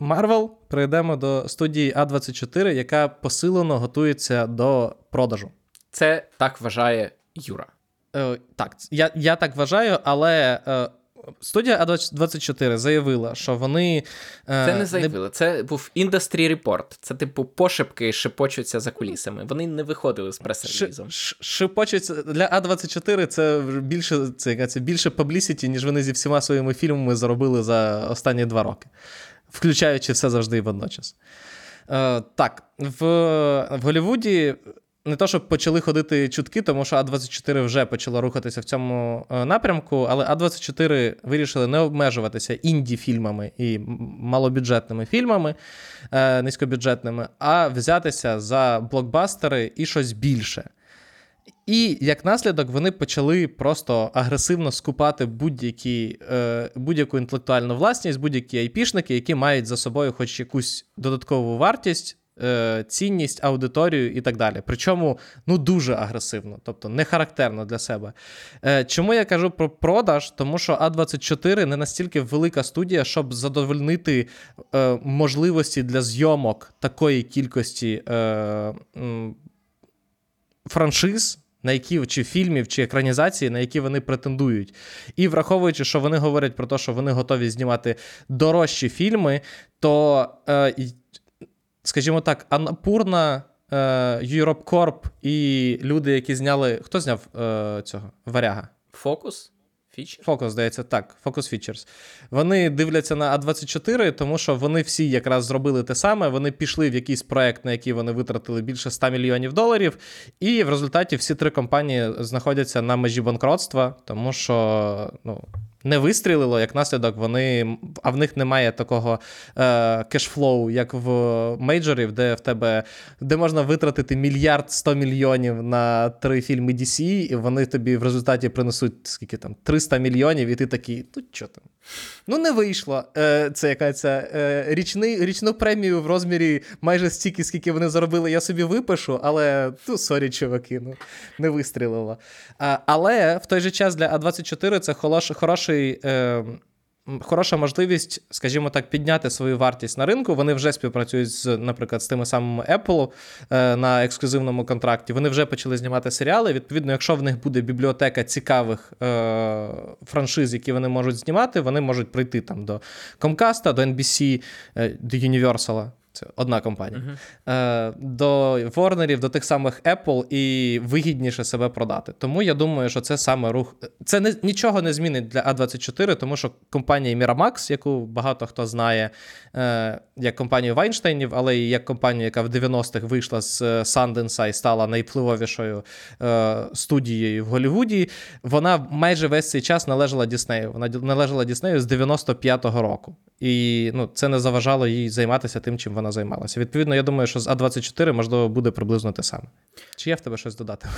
Marvel перейдемо до студії а двадцять чотири, яка посилено готується до продажу. Це так вважає Юра. Е, так, я, я так вважаю, але... Е, студія а двадцять чотири заявила, що вони... Це не заявили, не... це був Industry Report. Це, типу, пошепки шепочуться за кулісами. Вони не виходили з прес-релізом. Шепочуться... Для а двадцять чотири це більше, це, це більше publicity, ніж вони зі всіма своїми фільмами заробили за останні два роки. Включаючи все завжди і водночас. Е, так, в, в Голлівуді... Не то, щоб почали ходити чутки, тому що а двадцять чотири вже почала рухатися в цьому напрямку, але а двадцять чотири вирішили не обмежуватися інді-фільмами і малобюджетними фільмами, низькобюджетними, а взятися за блокбастери і щось більше. І, як наслідок, вони почали просто агресивно скупати будь-які, будь-яку інтелектуальну власність, будь-які айпішники, які мають за собою хоч якусь додаткову вартість, цінність, аудиторію і так далі. Причому, ну, дуже агресивно, тобто не характерно для себе. Чому я кажу про продаж? Тому що а двадцять чотири не настільки велика студія, щоб задовольнити е, можливості для зйомок такої кількості е, м, франшиз, на які, чи фільмів, чи екранізації, на які вони претендують. І враховуючи, що вони говорять про те, що вони готові знімати дорожчі фільми, то е, скажімо так, Анапурна, Юропкорп і люди, які зняли... Хто зняв е, цього? Варяга? Фокус? Фічер? Фокус, здається, так. Фокус Фічерс. Вони дивляться на а двадцять чотири, тому що вони всі якраз зробили те саме. Вони пішли в якийсь проект, на який вони витратили більше сто мільйонів доларів. І в результаті всі три компанії знаходяться на межі банкротства, тому що... ну, не вистрілило, як наслідок вони, а в них немає такого е, кешфлоу, як в мейджорів, де в тебе, де можна витратити мільярд сто мільйонів на три фільми ді сі, і вони тобі в результаті принесуть, скільки там, триста мільйонів, і ти такий, ну що там? Ну не вийшло. Е, це якась е, річний, річну премію в розмірі майже стільки, скільки вони заробили, я собі випишу, але, ну, сорі, чуваки, ну, не вистрілило. А, але в той же час для а двадцять чотири це хорош, хороший хороша можливість, скажімо так, підняти свою вартість на ринку. Вони вже співпрацюють, з, наприклад, з тими самими Apple на ексклюзивному контракті. Вони вже почали знімати серіали. Відповідно, якщо в них буде бібліотека цікавих франшиз, які вони можуть знімати, вони можуть прийти там до Comcast, до ен бі сі, до Universal. Це одна компанія. Uh-huh. До Ворнерів, до тих самих Apple і вигідніше себе продати. Тому я думаю, що це саме рух... Це не, нічого не змінить для а двадцять чотири, тому що компанія Мірамакс, яку багато хто знає як компанію Вайнштейнів, але і як компанію, яка в дев'яностих вийшла з Санденса і стала найвпливовішою студією в Голлівуді, вона майже весь цей час належала Діснею. Вона належала Діснею з дев'яносто п'ятого року. і ну, це не заважало їй займатися тим, чим вона займалася. Відповідно, я думаю, що з а двадцять чотири, можливо, буде приблизно те саме. Чи є в тебе щось додати?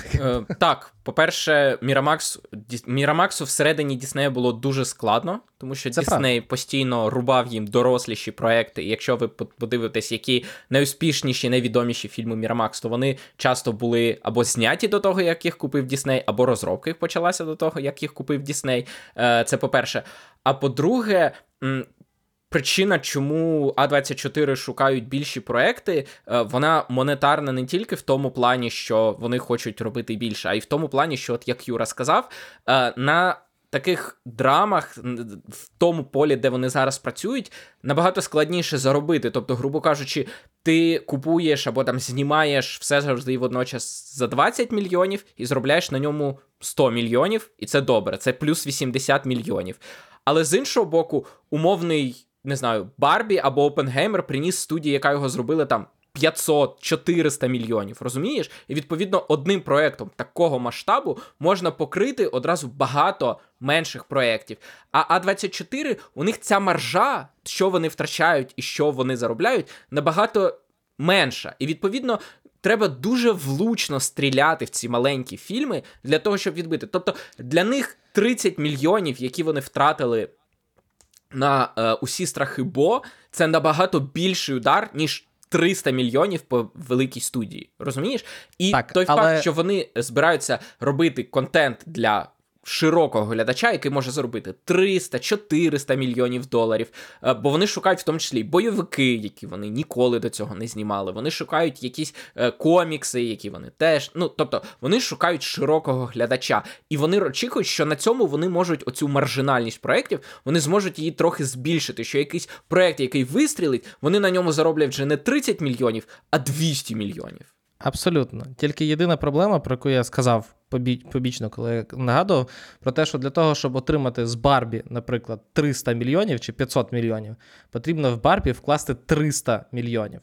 Так, по-перше, Мірамакс, Мірамаксу всередині Діснея було дуже складно, тому що це Дісней правда. Постійно рубав їм доросліші проекти, і якщо ви подивитесь, які найуспішніші, найвідоміші фільми Мірамакс, то вони часто були або зняті до того, як їх купив Дісней, або розробка їх почалася до того, як їх купив Дісней. Це по-перше. А по-друге, причина, чому а двадцять чотири шукають більші проекти, вона монетарна не тільки в тому плані, що вони хочуть робити більше, а й в тому плані, що, от як Юра сказав, на таких драмах, в тому полі, де вони зараз працюють, набагато складніше заробити. Тобто, грубо кажучи, ти купуєш або там знімаєш все завжди і водночас за двадцять мільйонів і зробляєш на ньому сто мільйонів, і це добре, це плюс вісімдесят мільйонів. Але з іншого боку, умовний, не знаю, Барбі або Опенгеймер приніс студії, яка його зробила там п'ятсот-чотириста мільйонів, розумієш? І відповідно одним проєктом такого масштабу можна покрити одразу багато менших проєктів. А а двадцять чотири, у них ця маржа, що вони втрачають і що вони заробляють, набагато менша. І відповідно треба дуже влучно стріляти в ці маленькі фільми для того, щоб відбити. Тобто для них тридцять мільйонів, які вони втратили на е, усі страхи Бо, це набагато більший удар, ніж триста мільйонів по великій студії. Розумієш? І так, той але... факт, що вони збираються робити контент для широкого глядача, який може заробити триста-чотириста мільйонів доларів, бо вони шукають в тому числі бойовики, які вони ніколи до цього не знімали, вони шукають якісь комікси, які вони теж, ну, тобто, вони шукають широкого глядача, і вони очікують, що на цьому вони можуть оцю маржинальність проєктів, вони зможуть її трохи збільшити, що якийсь проєкт, який вистрілить, вони на ньому зароблять вже не тридцять мільйонів, а двісті мільйонів. Абсолютно. Тільки єдина проблема, про яку я сказав побічно, коли я нагадував, про те, що для того, щоб отримати з Барбі, наприклад, триста мільйонів чи п'ятсот мільйонів, потрібно в Барбі вкласти триста мільйонів.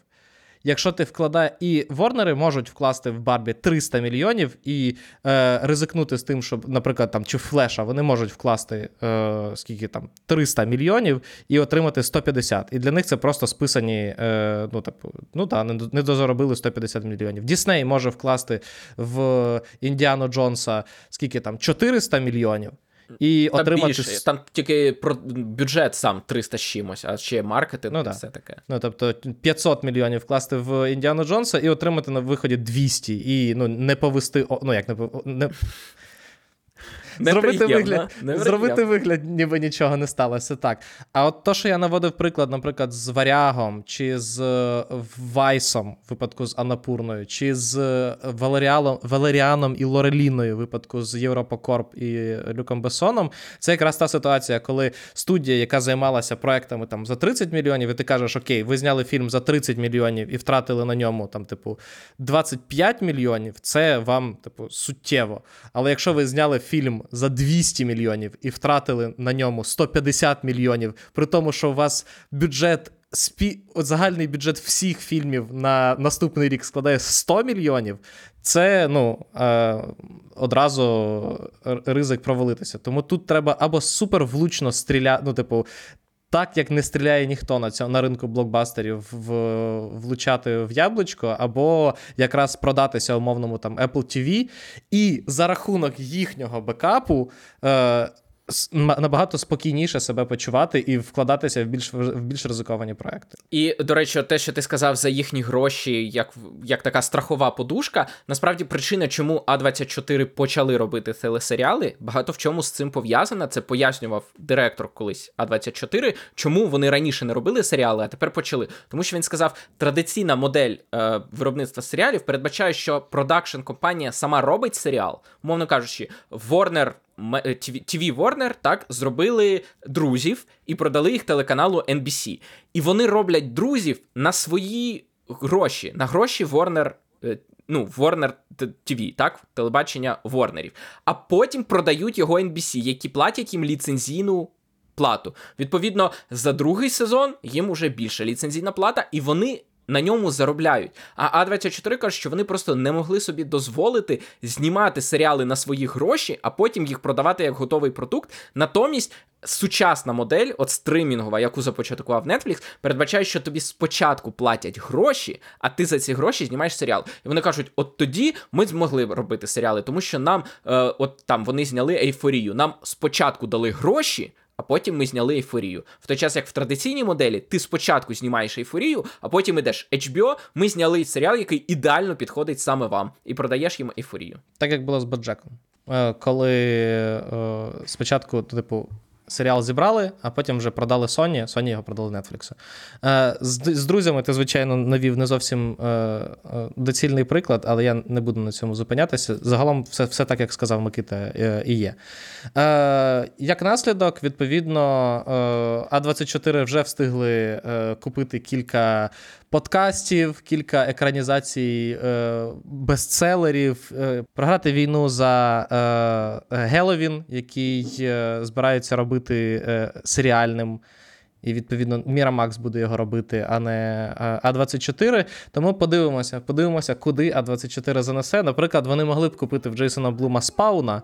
Якщо ти вкладаєш, і Ворнери можуть вкласти в Барбі триста мільйонів і е, ризикнути з тим, щоб, наприклад, там, чи Флеша, вони можуть вкласти е, скільки там, триста мільйонів і отримати сто п'ятдесят. І для них це просто списані, е, ну, так, ну, та, не дозаробили сто п'ятдесят мільйонів. Дісней може вкласти в Індіану Джонса скільки там, чотириста мільйонів. І там отримати... більше, там тільки бюджет сам триста з чимось, а ще маркетинг, ну, і да. все таке. Ну, тобто п'ятсот мільйонів вкласти в Індіану Джонса і отримати на виході двісті, і ну, не повести, ну як не не Зробити вигляд, зробити вигляд, ніби нічого не сталося, так. А от то, що я наводив приклад, наприклад, з Варягом, чи з Вайсом, в випадку з Анапурною, чи з Валеріаном і Лореліною, в випадку з Європакорп і Люком Бессоном, це якраз та ситуація, коли студія, яка займалася проектами там, за тридцять мільйонів, і ти кажеш, окей, ви зняли фільм за тридцять мільйонів і втратили на ньому там, типу, двадцять п'ять мільйонів, це вам типу, суттєво. Але якщо ви зняли фільм за двісті мільйонів і втратили на ньому сто п'ятдесят мільйонів, при тому, що у вас бюджет спі... загальний бюджет всіх фільмів на наступний рік складає сто мільйонів, це ну, е... одразу ризик провалитися. Тому тут треба або супер влучно стріляти, ну, типу, так, як не стріляє ніхто на цьому, на ринку блокбастерів в, влучати в яблучко, або якраз продатися умовному там Apple ті ві, і за рахунок їхнього бекапу е, набагато спокійніше себе почувати і вкладатися в більш, в більш ризиковані проекти. І, до речі, те, що ти сказав за їхні гроші, як, як така страхова подушка, насправді причина, чому а двадцять чотири почали робити телесеріали, багато в чому з цим пов'язана. Це пояснював директор колись а двадцять чотири, чому вони раніше не робили серіали, а тепер почали. Тому що він сказав, традиційна модель е, виробництва серіалів передбачає, що продакшн-компанія сама робить серіал. Умовно кажучи, Warner... ті ві Warner, так, зробили «Друзів» і продали їх телеканалу ен бі сі. І вони роблять «Друзів» на свої гроші, на гроші Warner, ну, Warner ті ві, так, телебачення Warnerів. А потім продають його ен бі сі, які платять їм ліцензійну плату. Відповідно, за другий сезон їм уже більша ліцензійна плата, і вони на ньому заробляють. А А24 каже, що вони просто не могли собі дозволити знімати серіали на свої гроші, а потім їх продавати як готовий продукт. Натомість сучасна модель, от стримінгова, яку започаткував Netflix, передбачає, що тобі спочатку платять гроші, а ти за ці гроші знімаєш серіал. І вони кажуть, от тоді ми змогли б робити серіали, тому що нам, е, от там, вони зняли «Ейфорію», нам спочатку дали гроші, а потім ми зняли «Ейфорію». В той час, як в традиційній моделі, ти спочатку знімаєш «Ейфорію», а потім ідеш ейч бі о, ми зняли серіал, який ідеально підходить саме вам, і продаєш їм «Ейфорію». Так, як було з «Боджеком». Коли спочатку, типу, серіал зібрали, а потім вже продали Sony, Sony його продали Netflix. З, з друзями ти, звичайно, навів не зовсім доцільний приклад, але я не буду на цьому зупинятися. Загалом все, все так, як сказав Микита, і є. Як наслідок, відповідно, А24 вже встигли купити кілька подкастів, кілька екранізацій бестселерів, програти війну за Геловін, який збирається робити серіальним, і, відповідно, Мірамакс буде його робити, а не А24. Тому подивимося, подивимося, куди А24 занесе. Наприклад, вони могли б купити в Джейсона Блума Спауна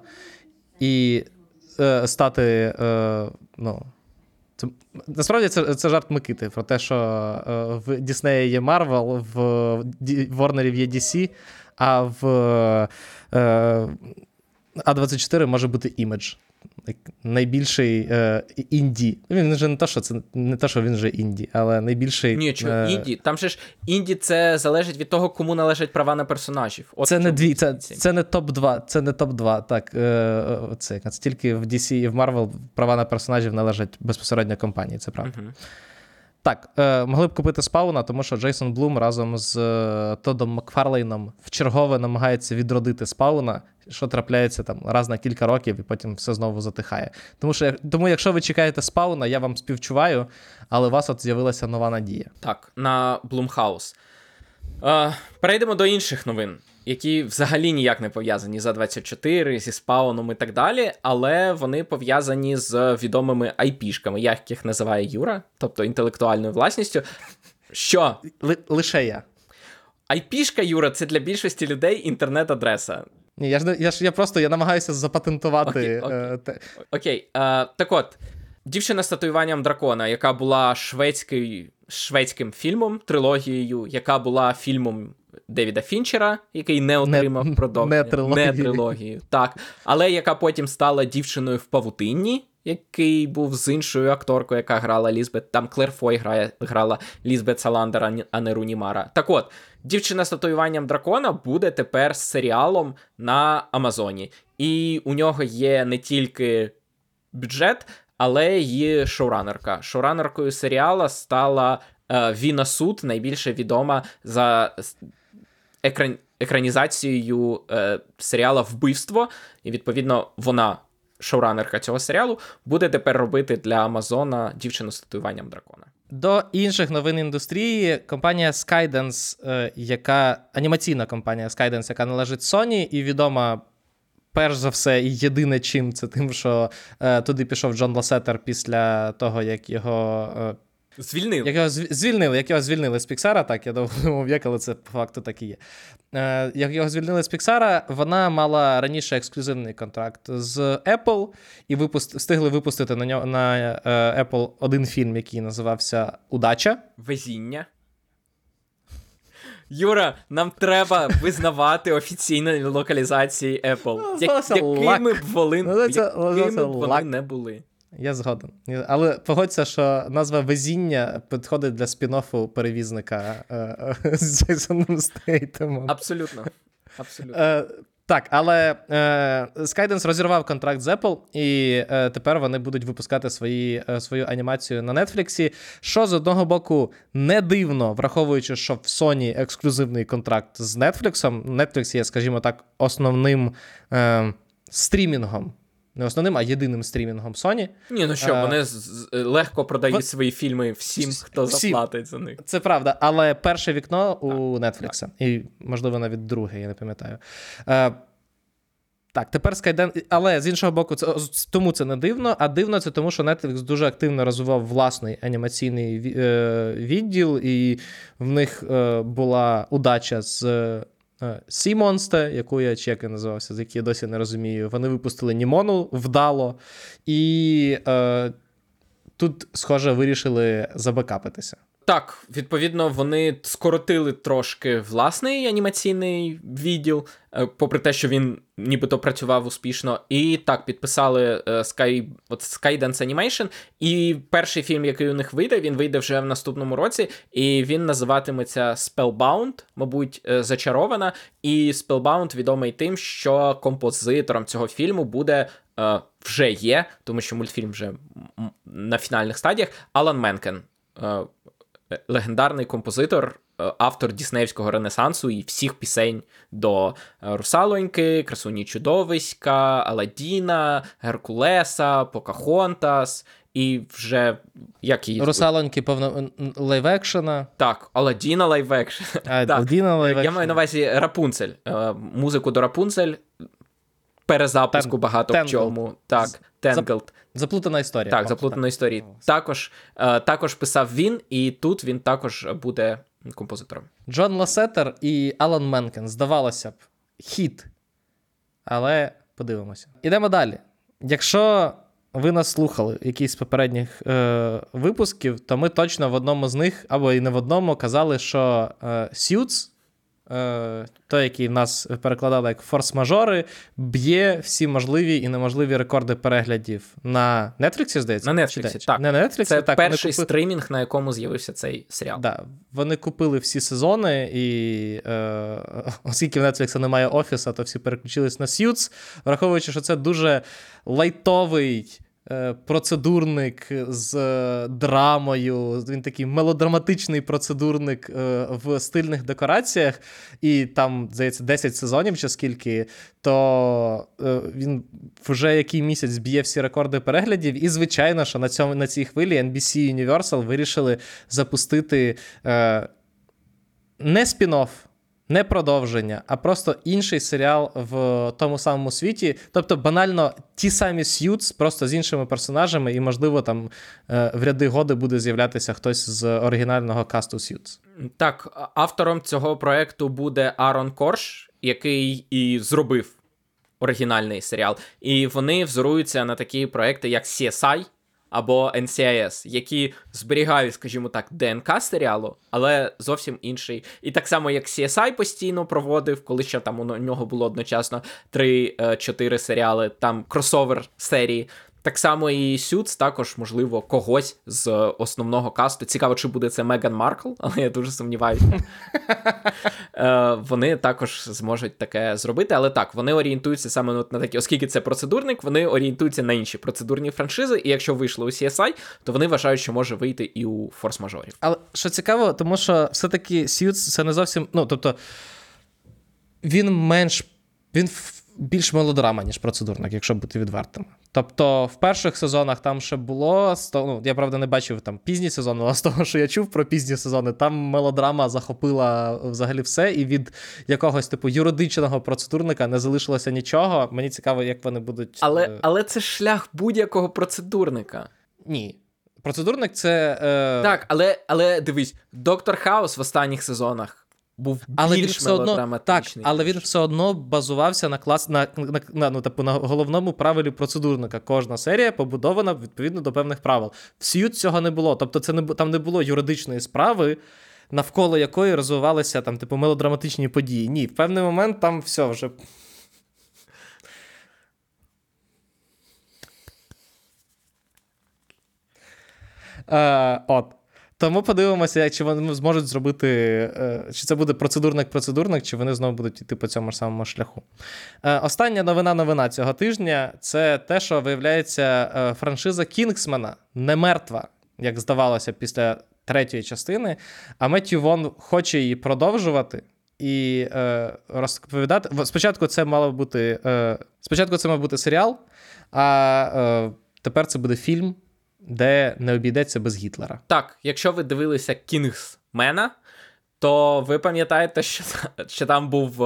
і е, стати, е, ну... Це, насправді, це, це жарт Микити про те, що е, в Діснеї є Марвел, в, в Ворнерів є Ді Сі, а в е, А24 може бути Імідж. Найбільший е, інді. Він вже не те, що це не те, що він вже інді, але найбільший. Ні, чому е... інді? Там же ж інді це залежить від того, кому належать права на персонажів. От це не дві, це, це не топ-два, це не топ-два. Так, е, це тільки в Ді Сі і в Marvel права на персонажів належать безпосередньо компанії, це правда. Угу. Так, е, могли б купити Спауна, тому що Джейсон Блум разом з е, Тодом Макфарлейном вчергове намагається відродити Спауна, що трапляється там раз на кілька років, і потім все знову затихає. Тому що тому, якщо ви чекаєте Спауна, я вам співчуваю, але у вас от з'явилася нова надія. Так, на Блумхаус. Е, перейдемо до інших новин, які взагалі ніяк не пов'язані з А24, зі Спауном і так далі, але вони пов'язані з відомими айпішками, як їх називає Юра, тобто інтелектуальною власністю. Що? Л- лише я. Айпішка, Юра, це для більшості людей інтернет-адреса. Ні, я ж, я ж я просто я намагаюся запатентувати. Окей, окей. Е, те... окей. Е, так от, дівчина з татуюванням дракона, яка була шведський, шведським фільмом, трилогією, яка була фільмом Девіда Фінчера, який не отримав не, продовження. Не трилогію. Не трилогію, так. Але яка потім стала дівчиною в павутинні, який був з іншою акторкою, яка грала Лізбет, там Клер Фой грає, грала Лізбет Саландер, а не Руні Мара. Так от, дівчина з татуюванням дракона буде тепер з серіалом на Амазоні. І у нього є не тільки бюджет, але є шоуранерка. Шоуранеркою серіала стала е, Віна Суд, найбільше відома за екран... екранізацією е, серіала «Вбивство». І, відповідно, вона, шоуранерка цього серіалу, буде тепер робити для Амазона дівчину з татуюванням дракона. До інших новин індустрії. Компанія Skydance, е, яка... анімаційна компанія Skydance, яка належить Sony і відома перш за все, і єдине чим, це тим, що е, туди пішов Джон Лассетер після того, як його... Е, звільнили. Як його звільнили. Як його звільнили з Піксара, так, я довго думав, як, але це по факту так і є. Е, як його звільнили з Піксара, вона мала раніше ексклюзивний контракт з Apple, і випуст, встигли випустити на, нього, на е, Apple один фільм, який називався «Удача». Везіння. Юра, нам треба визнавати офіційні локалізації Apple, якими б вони не були. Я згоден. Але погодься, що назва «Везіння» підходить для спін-оффу перевізника з Джейсоном Стейтемом. Абсолютно. Абсолютно. Так, але е, Skydance розірвав контракт з Apple, і е, тепер вони будуть випускати свої, е, свою анімацію на Netflix, що, з одного боку, не дивно, враховуючи, що в Sony ексклюзивний контракт з Netflix. Netflix є, скажімо так, основним е, стрімінгом. Не основним, а єдиним стрімінгом Sony. Ні, ну що, вони а, легко продають в... свої фільми всім, хто всім. заплатить за них. Це правда, але перше вікно у Netflix. І, можливо, навіть друге, я не пам'ятаю. А, Так, тепер Скайден, але з іншого боку, це, тому це не дивно, а дивно це тому, що Netflix дуже активно розвивав власний анімаційний відділ, і в них була удача з Sea Monster, яку я чеки називався, з якої я досі не розумію. Вони випустили Німону вдало, і е, тут, схоже, вирішили забекапитися. Так, відповідно, вони скоротили трошки власний анімаційний відділ, попри те, що він нібито працював успішно. І так, підписали Sky, от Skydance Animation. І перший фільм, який у них вийде, він вийде вже в наступному році. І він називатиметься Spellbound, мабуть, зачарована. І Spellbound відомий тим, що композитором цього фільму буде... вже є, тому що мультфільм вже на фінальних стадіях, Алан Менкен. Легендарний композитор, автор діснеївського ренесансу і всіх пісень до «Русалоньки», «Красуні чудовиська», «Аладдіна», «Геркулеса», «Покахонтас» і вже... як її... «Русалоньки» повно... лайв-екшена. Так, «Аладдіна» лайв-екшена. «Аладдіна» лайв-екшена. Я маю на увазі «Рапунцель». Музику до «Рапунцель», перезапуску Ten... багато Tangled. В чому. Так, «Tangled». Заплутана історія. Так, заплутана історія. Також, також писав він, і тут він також буде композитором. Джон Лассетер і Алан Менкен. Здавалося б, хіт. Але подивимося. Ідемо далі. Якщо ви нас слухали якісь з попередніх е- випусків, то ми точно в одному з них, або і не в одному, казали, що е- Suits, е- той, який в нас перекладали як форс-мажори, б'є всі можливі і неможливі рекорди переглядів на Netflix, здається? На Netflix, так. На Netflix, це так, перший купили... стримінг, на якому з'явився цей серіал. Да. Вони купили всі сезони, і е... оскільки в Netflix немає офісу, то всі переключились на Suits, враховуючи, що це дуже лайтовий процедурник з драмою, він такий мелодраматичний процедурник в стильних декораціях, і там, здається, десять сезонів чи скільки, то він вже який місяць б'є всі рекорди переглядів, і, звичайно, що на, цьому, на цій хвилі Ен Бі Сі Universal вирішили запустити не спін-офф, не продовження, а просто інший серіал в тому самому світі. Тобто, банально, ті самі Suits, просто з іншими персонажами, і, можливо, там в ряди годи буде з'являтися хтось з оригінального касту Suits. Так, автором цього проєкту буде Арон Корш, який і зробив оригінальний серіал. І вони взоруються на такі проєкти, як Сі Ес Ай або Ен Сі Ай Ес, які зберігають, скажімо так, Ді Ен Ка серіалу, але зовсім інший. І так само, як Сі Ес Ай постійно проводив, коли ще там у нього було одночасно три-чотири серіали, там кросовер серії. Так само і Suits також, можливо, когось з основного касту. Цікаво, чи буде це Меган Маркл, але я дуже сумніваюся. Вони також зможуть таке зробити, але так, вони орієнтуються саме на такі, оскільки це процедурник, вони орієнтуються на інші процедурні франшизи, і якщо вийшло у Сі Ес Ай, то вони вважають, що може вийти і у форс-мажорів. Але що цікаво, тому що все-таки Suits це не зовсім, ну, тобто, він менш, він більш мелодрама, ніж процедурник, якщо бути відвертим. Тобто в перших сезонах там ще було, ну, я, правда, не бачив там пізні сезони, але з того, що я чув про пізні сезони, там мелодрама захопила взагалі все, і від якогось типу юридичного процедурника не залишилося нічого. Мені цікаво, як вони будуть... Але, але це шлях будь-якого процедурника. Ні. Процедурник це... Е... Так, але, але дивись, Доктор Хаус в останніх сезонах був але більш мелодраматичний. Так, але він все одно базувався на клас на, на, на, ну, типу, на головному правилі процедурника. Кожна серія побудована відповідно до певних правил. В Suits цього не було. Тобто це не, там не було юридичної справи, навколо якої розвивалися там, типу, мелодраматичні події. Ні, в певний момент там все вже... Е, от. Тому подивимося, чи вони зможуть зробити, чи це буде процедурник-процедурник, чи вони знову будуть йти по цьому ж самому шляху. Остання новина-новина цього тижня – це те, що, виявляється, франшиза «Кінгсмена» не мертва, як здавалося після третьої частини, а Меттью Вон хоче її продовжувати і розповідати. Спочатку це мало бути, спочатку це мав бути серіал, а тепер це буде фільм, де не обійдеться без Гітлера. Так, якщо ви дивилися «Кінгсмена», то ви пам'ятаєте, що, що там був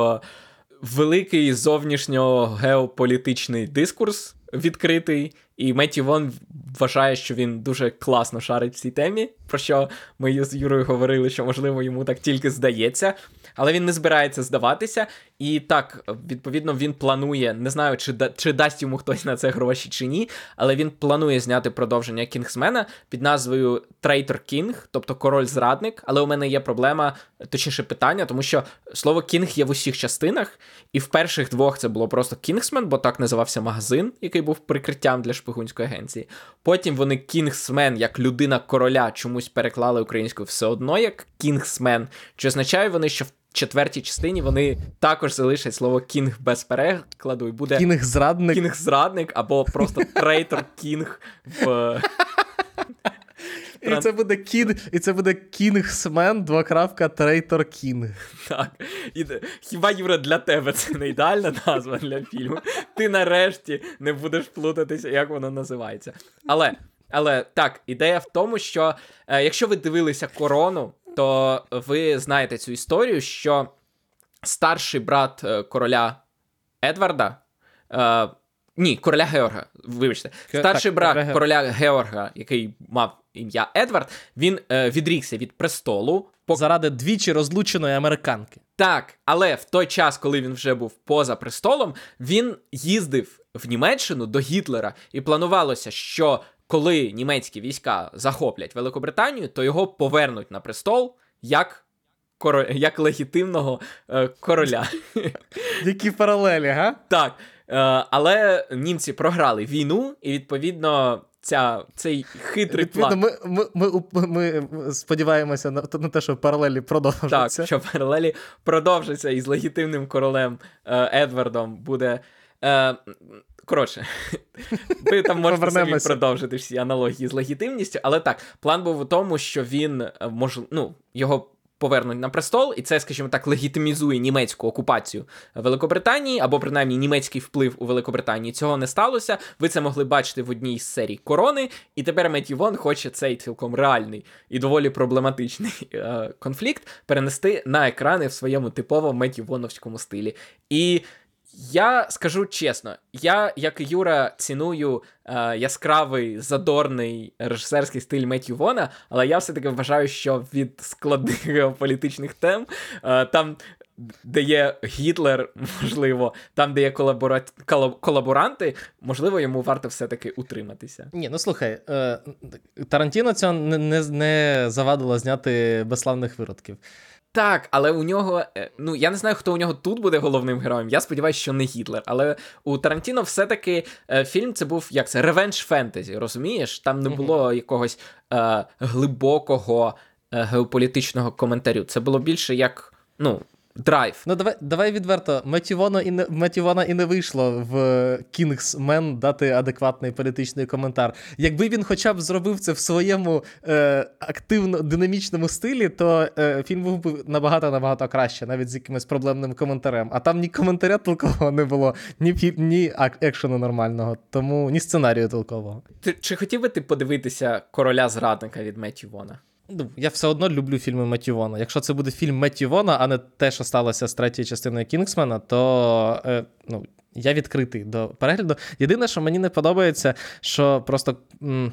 великий зовнішньо-геополітичний дискурс відкритий, і Меттью Вон вважає, що він дуже класно шарить в цій темі, про що ми з Юрою говорили, що, можливо, йому так тільки здається, але він не збирається здаватися, і так, відповідно, він планує, не знаю, чи, да, чи дасть йому хтось на це гроші чи ні, але він планує зняти продовження Кінгсмена під назвою Traitor King, тобто король-зрадник, але у мене є проблема, точніше питання, тому що слово Кінг є в усіх частинах, і в перших двох це було просто Кінгсмен, бо так називався магазин, який був прикриттям для шпигунської агенції. Потім вони Кінгсмен, як людина короля, чомусь переклали українською все одно як Кінгсмен, чи означає вони, що в четвертій частині вони також залишать слово Кінг без перекладу і буде Кінг-зрадник, Кінг-зрадник або просто Трейтор Кінг в... І це буде кін, і це буде Кінгсмен, двокрапка, Трейтор Кінг. Так. І, хіба, Юра, для тебе це не ідеальна назва для фільму? Ти нарешті не будеш плутатися, як воно називається. Але, але так, ідея в тому, що е, якщо ви дивилися «Корону», то ви знаєте цю історію, що старший брат е, короля Едварда... Е, ні, короля Георга, вибачте. Старший так, брат короля... короля Георга, який мав ім'я Едвард, він е, відрікся від престолу. По... Заради двічі розлученої американки. Так, але в той час, коли він вже був поза престолом, він їздив в Німеччину до Гітлера. І планувалося, що коли німецькі війська захоплять Великобританію, то його повернуть на престол як, коро... як легітимного е, короля. Які паралелі, га? Так, е, але німці програли війну, і відповідно... Ця, цей хитрий план. Ми, ми, ми, ми сподіваємося на, на те, що паралелі продовжаться. Так, що паралелі продовжаться і з легітимним королем е, Едвардом буде... Е, коротше, ви там можете собі продовжити всі аналогії з легітимністю, але так, план був у тому, що він, мож, ну, його повернуть на престол, і це, скажімо так, легітимізує німецьку окупацію Великобританії, або, принаймні, німецький вплив у Великобританії. Цього не сталося. Ви це могли бачити в одній з серій «Корони», і тепер Меттью Вон хоче цей цілком реальний і доволі проблематичний е- конфлікт перенести на екрани в своєму типово Меттью Воновському стилі. І я скажу чесно, я, як і Юра, ціную е, яскравий, задорний режисерський стиль Меттью Вона, але я все-таки вважаю, що від складних геополітичних тем, е, там, де є Гітлер, можливо, там, де є колабора... колаборанти, можливо, йому варто все-таки утриматися. Ні, ну слухай, е, Тарантіно цього не, не, не завадило зняти «Безславних виродків». Так, але у нього, ну, я не знаю, хто у нього тут буде головним героєм, я сподіваюся, що не Гітлер, але у Тарантіно все-таки е, фільм це був, як це, ревенж-фентезі, розумієш? Там не було якогось е, глибокого е, геополітичного коментарю, це було більше як, ну, драйв. Ну, давай, давай відверто, Меттью Вона і не, Меттью Вона і не вийшло в «Кінгсмен» дати адекватний політичний коментар. Якби він хоча б зробив це в своєму е, активно-динамічному стилі, то е, фільм був би набагато-набагато краще, навіть з якимось проблемним коментарем. А там ні коментаря толкового не було, ні, ні екшену нормального, тому ні сценарію толкового. Ти, чи хотів би ти подивитися «Короля-зрадника» від Меттью Вона? Я все одно люблю фільми Меттью Вона. Якщо це буде фільм Меттью Вона, а не те, що сталося з третьою частиною Кінгсмена, то е, ну, я відкритий до перегляду. Єдине, що мені не подобається, що просто м-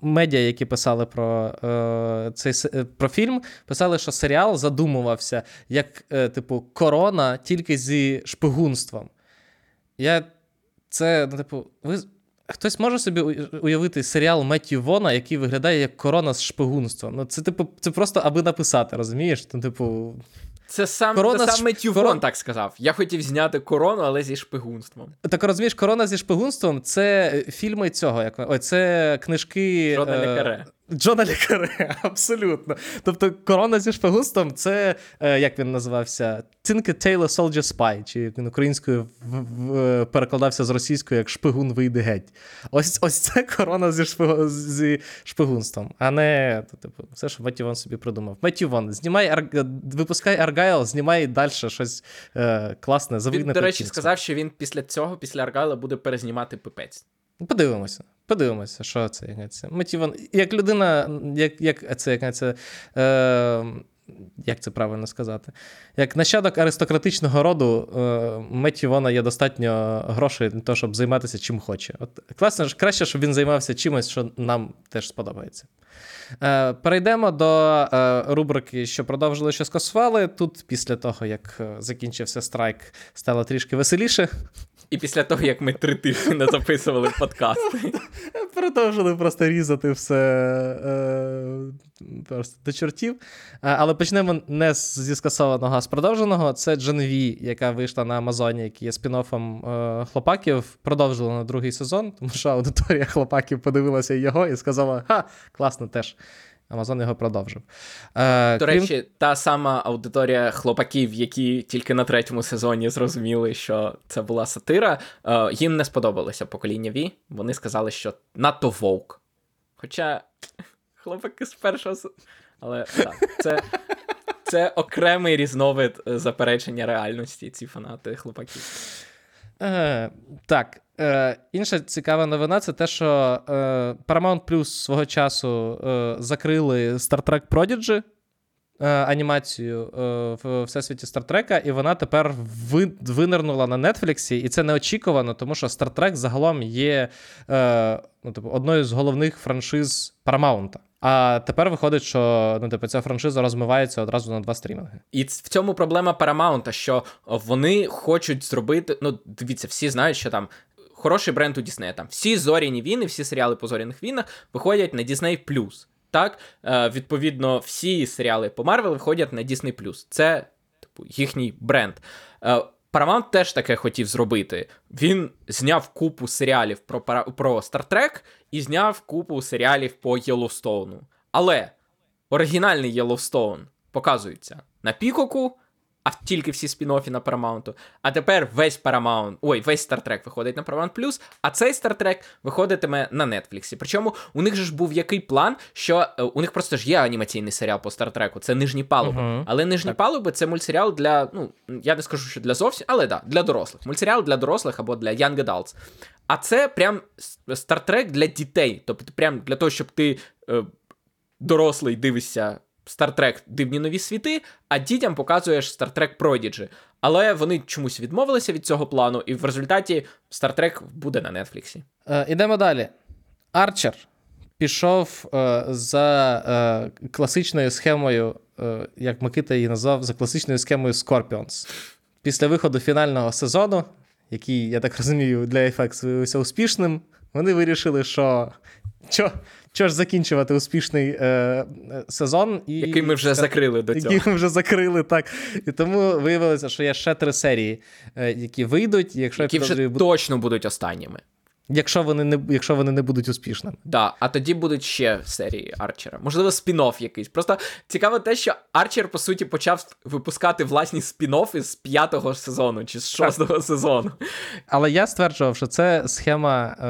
медіа, які писали про, е, цей, про фільм, писали, що серіал задумувався як е, типу «Корона» тільки зі шпигунством. Я це, ну, типу, ви... Хтось може собі уявити серіал Меттью Вона, який виглядає як «Корона» з шпигунством? Ну, це, типу, це просто аби написати, розумієш? Ну, типу... Це сам, це сам Меттью Вон корон... так сказав. Я хотів зняти «Корону», але зі шпигунством. Так розумієш, «Корона» зі шпигунством – це фільми цього, як... Ой, це книжки... Джона е... Лекаре. Джона Лекаре, абсолютно. Тобто «Корона» зі шпигунством – це, е, як він називався, «Tinker Tailor Soldier Spy», чи він українською в, в, перекладався з російською як «Шпигун вийде геть». Ось, ось це «Корона» зі, шпигу... зі шпигунством, а не то, типу, все, що Меттью Вон собі придумав. Меттью Вон, знімай, ар... випускай «Аргайл», знімай далі щось е, класне, завидне. Він, до речі, сказав, що він після цього, після «Аргайла» буде перезнімати «Пипець». Подивимося. Подивимося, що це, як це. Меттью Вон, як людина, як, як це, як це, е, як це правильно сказати, як нащадок аристократичного роду Меттью Вона є достатньо грошей для того, щоб займатися чим хоче. От, класно, краще, щоб він займався чимось, що нам теж сподобається. Перейдемо до рубрики «Що продовжили, що скасували». Тут після того, як закінчився страйк, стало трішки веселіше. І після того, як ми три тижні не записували подкасти. Продовжили просто різати все просто до чортів. Але почнемо не зі скасованого, а з продовженого. Це Джен Ві, яка вийшла на Амазоні, який є спін-оффом е, «Хлопаків». Продовжила на другий сезон, тому що аудиторія «Хлопаків» подивилася його і сказала, ха, класно теж. Амазон його продовжив. Е, До крім... речі, та сама аудиторія «Хлопаків», які тільки на третьому сезоні зрозуміли, що це була сатира, е, їм не сподобалося покоління Ві. Вони сказали, що надто вовк. Хоча «Хлопаки» з першого... Але так, це, це окремий різновид заперечення реальності, ці фанати «Хлопаків». Е, так. Е, інша цікава новина – це те, що е, Paramount Plus свого часу е, закрили Star Trek Prodigy, е, анімацію е, в всесвіті Star Trek'а, і вона тепер ви, винирнула на Netflixі, і це неочікувано, тому що Star Trek загалом є е, ну, типу, одною з головних франшиз Paramount'а. А тепер виходить, що ну, типу, ця франшиза розмивається одразу на два стрімінги. І в цьому проблема Paramount, що вони хочуть зробити... Ну, дивіться, всі знають, що там хороший бренд у Діснея. Там всі «Зоряні війни», всі серіали по «Зоряних війнах» виходять на Disney+. Так, відповідно, всі серіали по Marvel виходять на Disney+. Це, типу, їхній бренд. Paramount теж таке хотів зробити. Він зняв купу серіалів про, про Star Trek і зняв купу серіалів по Єллоустоуну. Але оригінальний Єллоустоун показується на Пікоку, а тільки всі спін-оффі на Paramount. А тепер весь Paramount, ой, весь Star Trek виходить на Paramount+, а цей Star Trek виходитиме на Netflix. Причому у них же ж був який план, що у них просто ж є анімаційний серіал по Star Trek, це «Нижні палуби». Uh-huh. Але «Нижні так. палуби» – це мультсеріал для, ну, я не скажу, що для зовсім, але да, для дорослих. Мультсеріал для дорослих або для young adults. А це прям Star Trek для дітей. Тобто прям для того, щоб ти е, дорослий дивишся Star Trek «Дивні нові світи», а дітям показуєш Star Trek Prodigy. Але вони чомусь відмовилися від цього плану, і в результаті Star Trek буде на Netflix. Е, ідемо далі. Арчер пішов е, за е, класичною схемою, е, як Микита її назвав, за класичною схемою Scorpions. Після виходу фінального сезону, який, я так розумію, для еф ікс виявився успішним, вони вирішили, що... Чо? Чо ж закінчувати успішний е, сезон. І, який ми вже закрили до цього. Який ми вже закрили, так. І тому виявилося, що є ще три серії, е, які вийдуть. Якщо які вже буду... точно будуть останніми. Якщо вони не, якщо вони не будуть успішними. Так, да, а тоді будуть ще серії Арчера. Можливо, спін-офф якийсь. Просто цікаво те, що Арчер, по суті, почав випускати власні спін-оффи з п'ятого сезону чи з шостого сезону. Але я стверджував, що це схема е,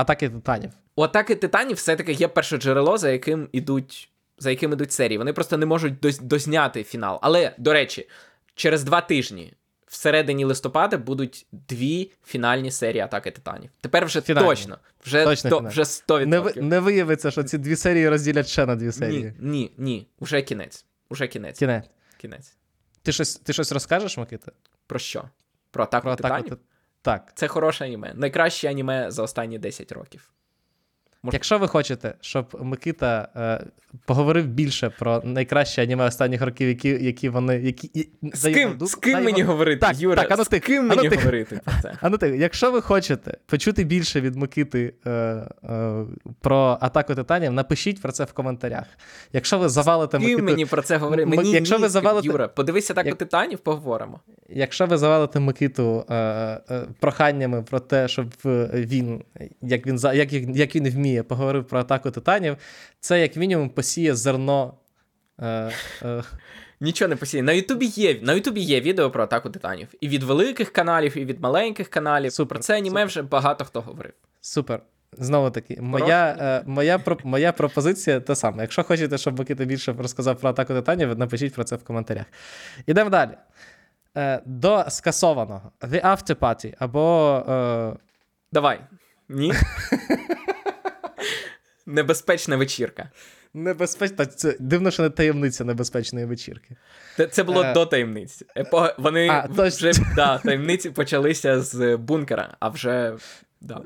«Атаки титанів». У «Атаки титанів» все-таки є перше джерело, за яким ідуть, за яким ідуть серії. Вони просто не можуть дозняти фінал. Але, до речі, через два тижні, всередині листопада, будуть дві фінальні серії «Атаки титанів». Тепер вже фінальні. точно. Вже, точно то, вже сто відсотків. Не, не виявиться, що ці дві серії розділять ще на дві серії. Ні, ні, ні. Уже кінець. Уже кінець. Кінець. Кінець. Ти щось, ти щось розкажеш, Микита? Про що? Про «Атаку Про титанів»? Атаку... Так. Це хороше аніме. Найкраще аніме за останні десять років. Може... Якщо ви хочете, щоб Микита е, поговорив більше про найкраще аніме останніх років, які, які вони... Які, з ким, його, з ким його... мені говорити, так, Юра? Так, а ну, з тих, ким мені тих, говорити про це? А ну, тих, якщо ви хочете почути більше від Микити е, е, про «Атаку титанів», напишіть про це в коментарях. Якщо ви завалите Микиту... З ким мені про це говорити? Мені якщо ні, ви завалите... Юра, подивися «Атаку як... титанів», поговоримо. Якщо ви завалите Микиту е, е, проханнями про те, щоб він, як він, як, як він вміє, я поговорив про «Атаку титанів», це як мінімум посіє зерно. Е, е. Нічого не посіє. На Ютубі є, на Ютубі є відео про «Атаку титанів». І від великих каналів, і від маленьких каналів. Супер, про це аніме супер. Вже багато хто говорив. Супер. Знову таки, моя, е, моя, моя пропозиція та сама. Якщо хочете, щоб Микита більше розказав про «Атаку титанів», напишіть про це в коментарях. Ідемо далі. Е, до скасованого. The After Party або... Е... Давай. Ні. Небезпечна вечірка. Небезпечно. Це дивно, що не таємниця небезпечної вечірки. Це було а... до таємниці. Епо... Вони а, вже тож... да, таємниці почалися з бункера, а вже да.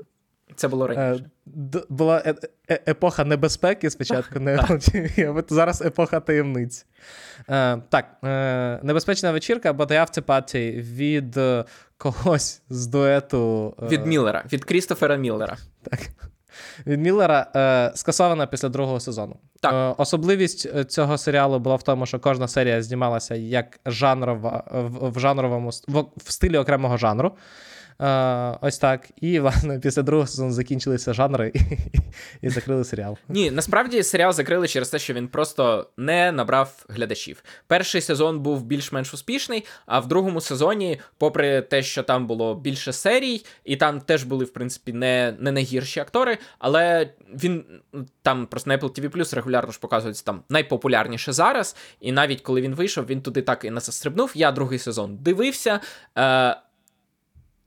Це було раніше. Е, була е- е- епоха небезпеки спочатку, зараз епоха таємниць. Е, так, е, небезпечна вечірка, but I have to party від е, когось з дуету... Е... Від Міллера, від Крістофера Міллера. Так. Від Міллера е, скасована після другого сезону. Так. Е, особливість цього серіалу була в тому, що кожна серія знімалася як жанрова, в, в, жанровому, в, в стилі окремого жанру. Uh, ось так. І, власне, після другого сезону закінчилися жанри і, і, і закрили серіал. Ні, насправді серіал закрили через те, що він просто не набрав глядачів. Перший сезон був більш-менш успішний, а в другому сезоні, попри те, що там було більше серій, і там теж були, в принципі, не, не найгірші актори, але він там просто на Apple ті ві плюс регулярно ж показується там найпопулярніше зараз, і навіть коли він вийшов, він туди так і не застрибнув. Я другий сезон дивився, е-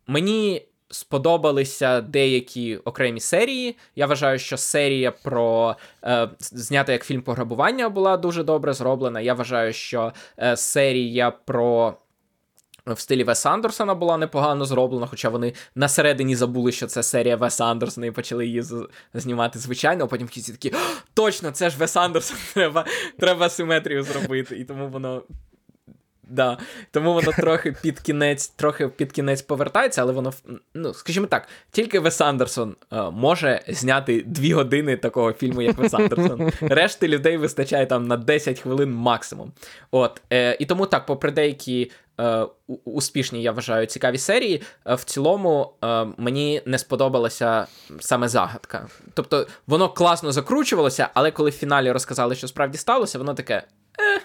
Мені сподобалися деякі окремі серії. Я вважаю, що серія про е, знята як фільм пограбування була дуже добре зроблена. Я вважаю, що е, серія про в стилі Веса Андерсона була непогано зроблена, хоча вони на середині забули, що це серія Веса Андерсона і почали її з- знімати звичайно, а потім в кінці такі: "Точно, це ж Вес Андерсон, треба, треба симетрію зробити". І тому воно Да, тому воно трохи під кінець, трохи під кінець повертається, але воно, ну, скажімо так, тільки Вес Андерсон е, може зняти дві години такого фільму, як Вес Андерсон. Решти людей вистачає там на десять хвилин максимум. От, е, і тому так, попри деякі е, успішні, я вважаю, цікаві серії, е, в цілому е, мені не сподобалася саме загадка. Тобто, воно класно закручувалося, але коли в фіналі розказали, що справді сталося, воно таке... Е,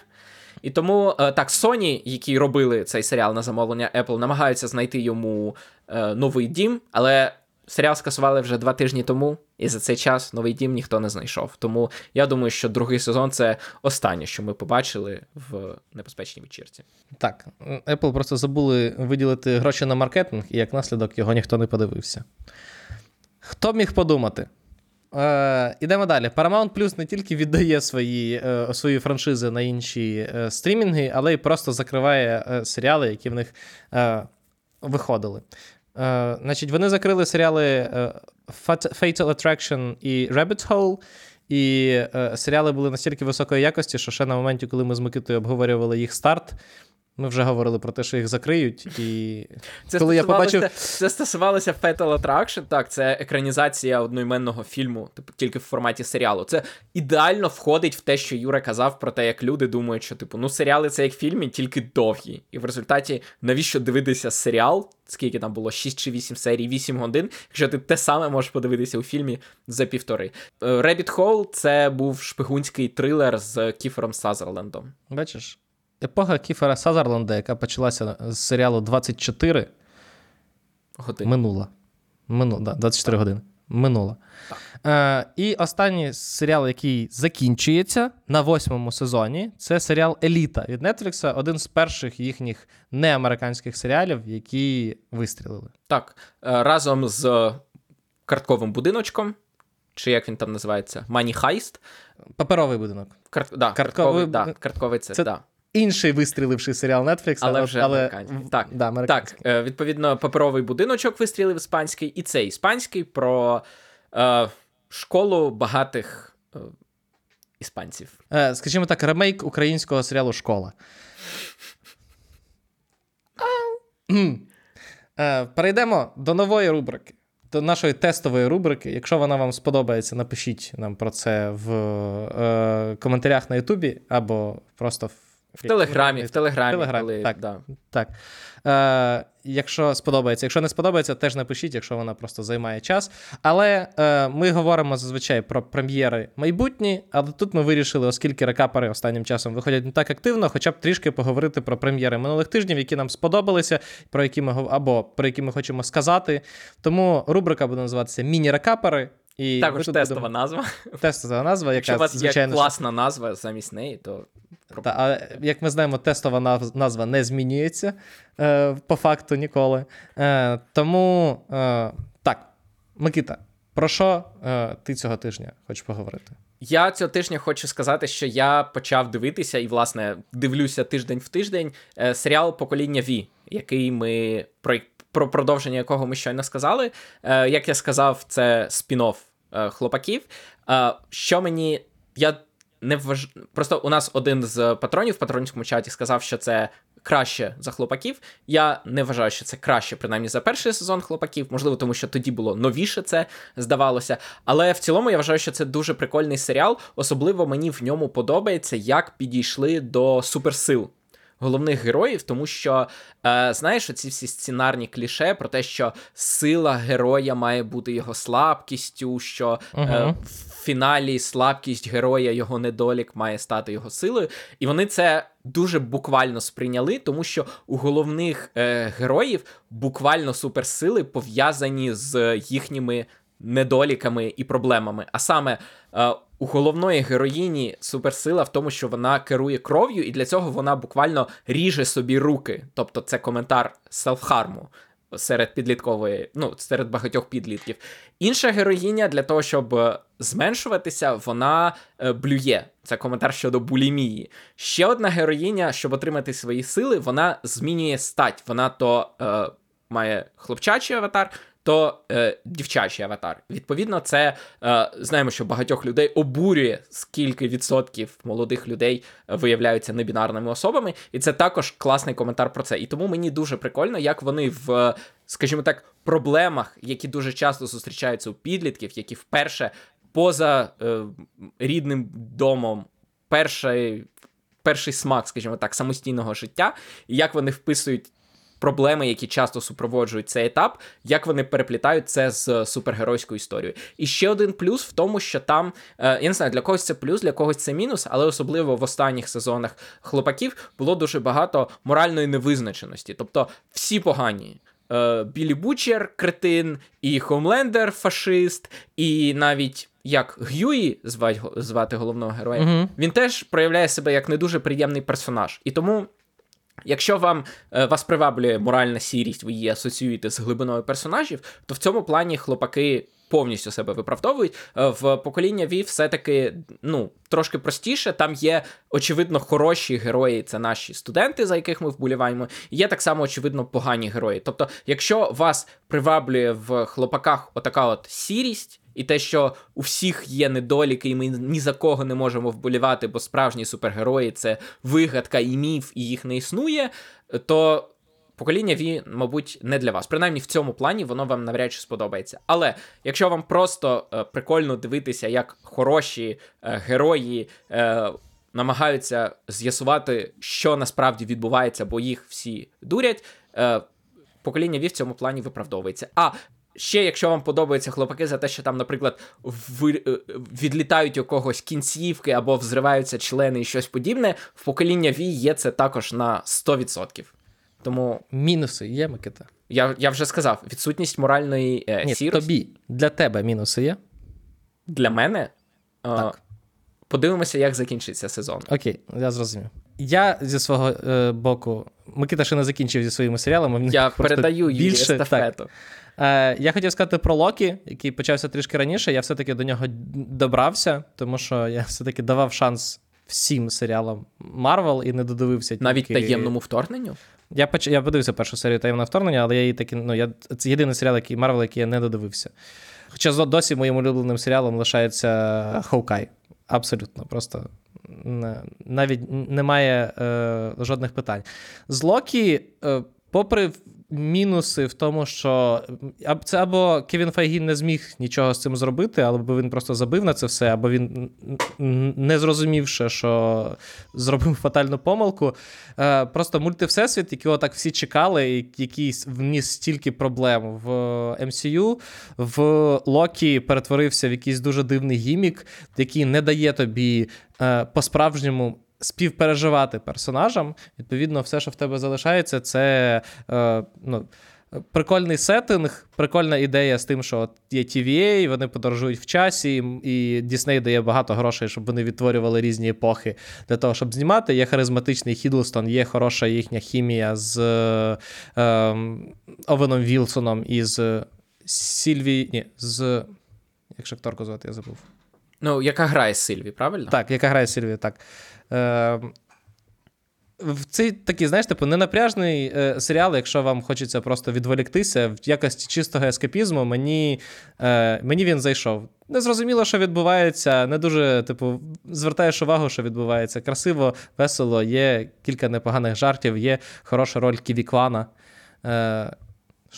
І тому, так, Sony, які робили цей серіал на замовлення Apple, намагаються знайти йому е, новий дім, але серіал скасували вже два тижні тому, і за цей час новий дім ніхто не знайшов. Тому я думаю, що другий сезон – це останнє, що ми побачили в небезпечній вечірці. Так, Apple просто забули виділити гроші на маркетинг, і як наслідок його ніхто не подивився. Хто міг подумати? Е, ідемо далі. Paramount Plus не тільки віддає свої, е, свої франшизи на інші е, стрімінги, але й просто закриває е, серіали, які в них е, виходили. Е, значить, вони закрили серіали е, Fatal Attraction і Rabbit Hole, і е, серіали були настільки високої якості, що ще на моменті, коли ми з Микитою обговорювали їх старт, ми вже говорили про те, що їх закриють, і це коли я побачив... Це стосувалося Fatal Attraction, так, це екранізація одноіменного фільму, типу, тільки в форматі серіалу. Це ідеально входить в те, що Юра казав про те, як люди думають, що, типу, ну, серіали це як фільми, тільки довгі. І в результаті, навіщо дивитися серіал, скільки там було, шість чи вісім серій, вісім годин, якщо ти те саме можеш подивитися у фільмі за півтори. Rabbit Hole – це був шпигунський трилер з Кіфером Сазерлендом. Бачиш? Епоха Кіфера Сазерленда, яка почалася з серіалу двадцять чотири години. Минула. Мину, да, двадцять чотири так. години. Минула. Е, і останній серіал, який закінчується на восьмому сезоні, це серіал «Еліта» від Netflix, один з перших їхніх неамериканських серіалів, які вистрілили. Так, разом з «Картковим будиночком», чи як він там називається, «Money Heist». Паперовий будинок. Карт, да, картковий, да, картковий це, це... да. Інший вистріливший серіал Netflix, але, але вже але... американський. Так, да, американський. Так, відповідно, паперовий будиночок вистрілив іспанський, і це іспанський про е, школу багатих е, іспанців. Е, скажімо так, ремейк українського серіалу «Школа». е, перейдемо до нової рубрики. До нашої тестової рубрики. Якщо вона вам сподобається, напишіть нам про це в е, коментарях на Ютубі або просто в В Телеграмі, в Телеграмі. В Телеграмі, коли... так. Да. Так. Е, якщо сподобається. Якщо не сподобається, теж напишіть, якщо вона просто займає час. Але е, ми говоримо зазвичай про прем'єри майбутні, але тут ми вирішили, оскільки рекапери останнім часом виходять не так активно, хоча б трішки поговорити про прем'єри минулих тижнів, які нам сподобалися, про які ми, або про які ми хочемо сказати. Тому рубрика буде називатися «Міні-рекапери». І також тестова будемо... назва. Тестова назва, яка, звичайно... Якщо у вас є класна назва замість неї, то... Та, а, як ми знаємо, тестова наз... назва не змінюється, е, по факту ніколи. Е, тому, е, так, Микита, про що е, ти цього тижня хочеш поговорити? Я цього тижня хочу сказати, що я почав дивитися, і, власне, дивлюся тиждень в тиждень, е, серіал «Покоління Ві», який ми, про, про продовження якого ми щойно сказали. Е, як я сказав, це спін-офф е, «Хлопаків». Е, що мені... Я не вваж... Просто у нас один з патронів в патронському чаті сказав, що це краще за «Хлопаків». Я не вважаю, що це краще, принаймні, за перший сезон «Хлопаків». Можливо, тому що тоді було новіше це, здавалося. Але в цілому я вважаю, що це дуже прикольний серіал. Особливо мені в ньому подобається, як підійшли до суперсил головних героїв, тому що, е, знаєш, оці всі сценарні кліше про те, що сила героя має бути його слабкістю, що угу. е, в фіналі слабкість героя, його недолік має стати його силою. І вони це дуже буквально сприйняли, тому що у головних е, героїв буквально суперсили пов'язані з їхніми недоліками і проблемами. А саме е, у головної героїні суперсила в тому, що вона керує кров'ю, і для цього вона буквально ріже собі руки. Тобто це коментар селфхарму серед підліткової, ну, серед багатьох підлітків. Інша героїня для того, щоб зменшуватися, вона блює. Це коментар щодо булімії. Ще одна героїня, щоб отримати свої сили, вона змінює стать. Вона то е, має хлопчачий аватар, то е, дівчачий аватар. Відповідно, це, е, знаємо, що багатьох людей обурює, скільки відсотків молодих людей виявляються небінарними особами, і це також класний коментар про це. І тому мені дуже прикольно, як вони в, скажімо так, проблемах, які дуже часто зустрічаються у підлітків, які вперше поза е, рідним домом, перший, перший смак, скажімо так, самостійного життя, і як вони вписують проблеми, які часто супроводжують цей етап, як вони переплітають це з супергеройською історією. І ще один плюс в тому, що там, я не знаю, для когось це плюс, для когось це мінус, але особливо в останніх сезонах «Хлопаків» було дуже багато моральної невизначеності. Тобто всі погані. Біллі Бучер – кретин, і Хомлендер – фашист, і навіть... як Г'юї звати, звати головного героя, mm-hmm. він теж проявляє себе як не дуже приємний персонаж. І тому, якщо вам, е, вас приваблює моральна сірість, ви її асоціюєте з глибиною персонажів, то в цьому плані «Хлопаки» повністю себе виправдовують. Е, в «Покоління Ві» все-таки, ну, трошки простіше. Там є, очевидно, хороші герої, це наші студенти, за яких ми вболіваємо, і є так само, очевидно, погані герої. Тобто, якщо вас приваблює в «Хлопаках» отака от сірість, і те, що у всіх є недоліки, і ми ні за кого не можемо вболівати, бо справжні супергерої – це вигадка і міф, і їх не існує, то «Покоління Ві», мабуть, не для вас. Принаймні, в цьому плані воно вам навряд чи сподобається. Але якщо вам просто е, прикольно дивитися, як хороші е, герої е, намагаються з'ясувати, що насправді відбувається, бо їх всі дурять, е, «Покоління Ві» в цьому плані виправдовується. А ще, якщо вам подобаються «Хлопаки» за те, що там, наприклад, в... відлітають у когось кінцівки або взриваються члени і щось подібне, в «Покоління Ві» є це також на сто відсотків. Тому... Мінуси є, Микита? Я, я вже сказав, відсутність моральної е, Ні, сірості. Тобі, для тебе мінуси є? Для мене? Так. Е, подивимося, як закінчиться сезон. Окей, я зрозумів. Я зі свого е, боку... Микита ще не закінчив зі своїми серіалами. Я передаю їй більше... естафету. Е, я хотів сказати про Локі, який почався трішки раніше. Я все-таки до нього добрався, тому що я все-таки давав шанс всім серіалам Марвел і не додивився. Навіть тільки... «Таємному вторгненню»? Я поч... я подивився першу серію «Таємне вторгнення», але я її таки... ну, я... це єдиний серіал, який Марвел, який я не додивився. Хоча досі моїм улюбленим серіалом лишається «Хоукай». Абсолютно, просто... навіть немає е, жодних питань. З Локі, е, попри мінуси в тому, що це або Кевін Файгі не зміг нічого з цим зробити, або він просто забив на це все, або він, не зрозумівши, що зробив фатальну помилку, е, просто мультивсесвіт, якого так всі чекали, який вніс стільки проблем в Ем Сі Ю, в Локі перетворився в якийсь дуже дивний гімік, який не дає тобі по-справжньому співпереживати персонажам. Відповідно, все, що в тебе залишається, це е, ну, прикольний сеттинг, прикольна ідея з тим, що є Ті Ві Ей, вони подорожують в часі, і Дісней дає багато грошей, щоб вони відтворювали різні епохи для того, щоб знімати. Є харизматичний Хіддлстон, є хороша їхня хімія з е, е, Овеном Вілсоном і з Сільві... Ні, з... Як ж акторку звати, я забув. Ну, яка грає Сильві, правильно? Так, яка грає Сильві, так. Е, це такий, знаєш, типу, ненапряжний е, серіал, якщо вам хочеться просто відволіктися в якості чистого ескапізму, мені, е, мені він зайшов. Незрозуміло, що відбувається, не дуже, типу, звертаєш увагу, що відбувається. Красиво, весело, є кілька непоганих жартів, є хороша роль Ківі-клана. Е,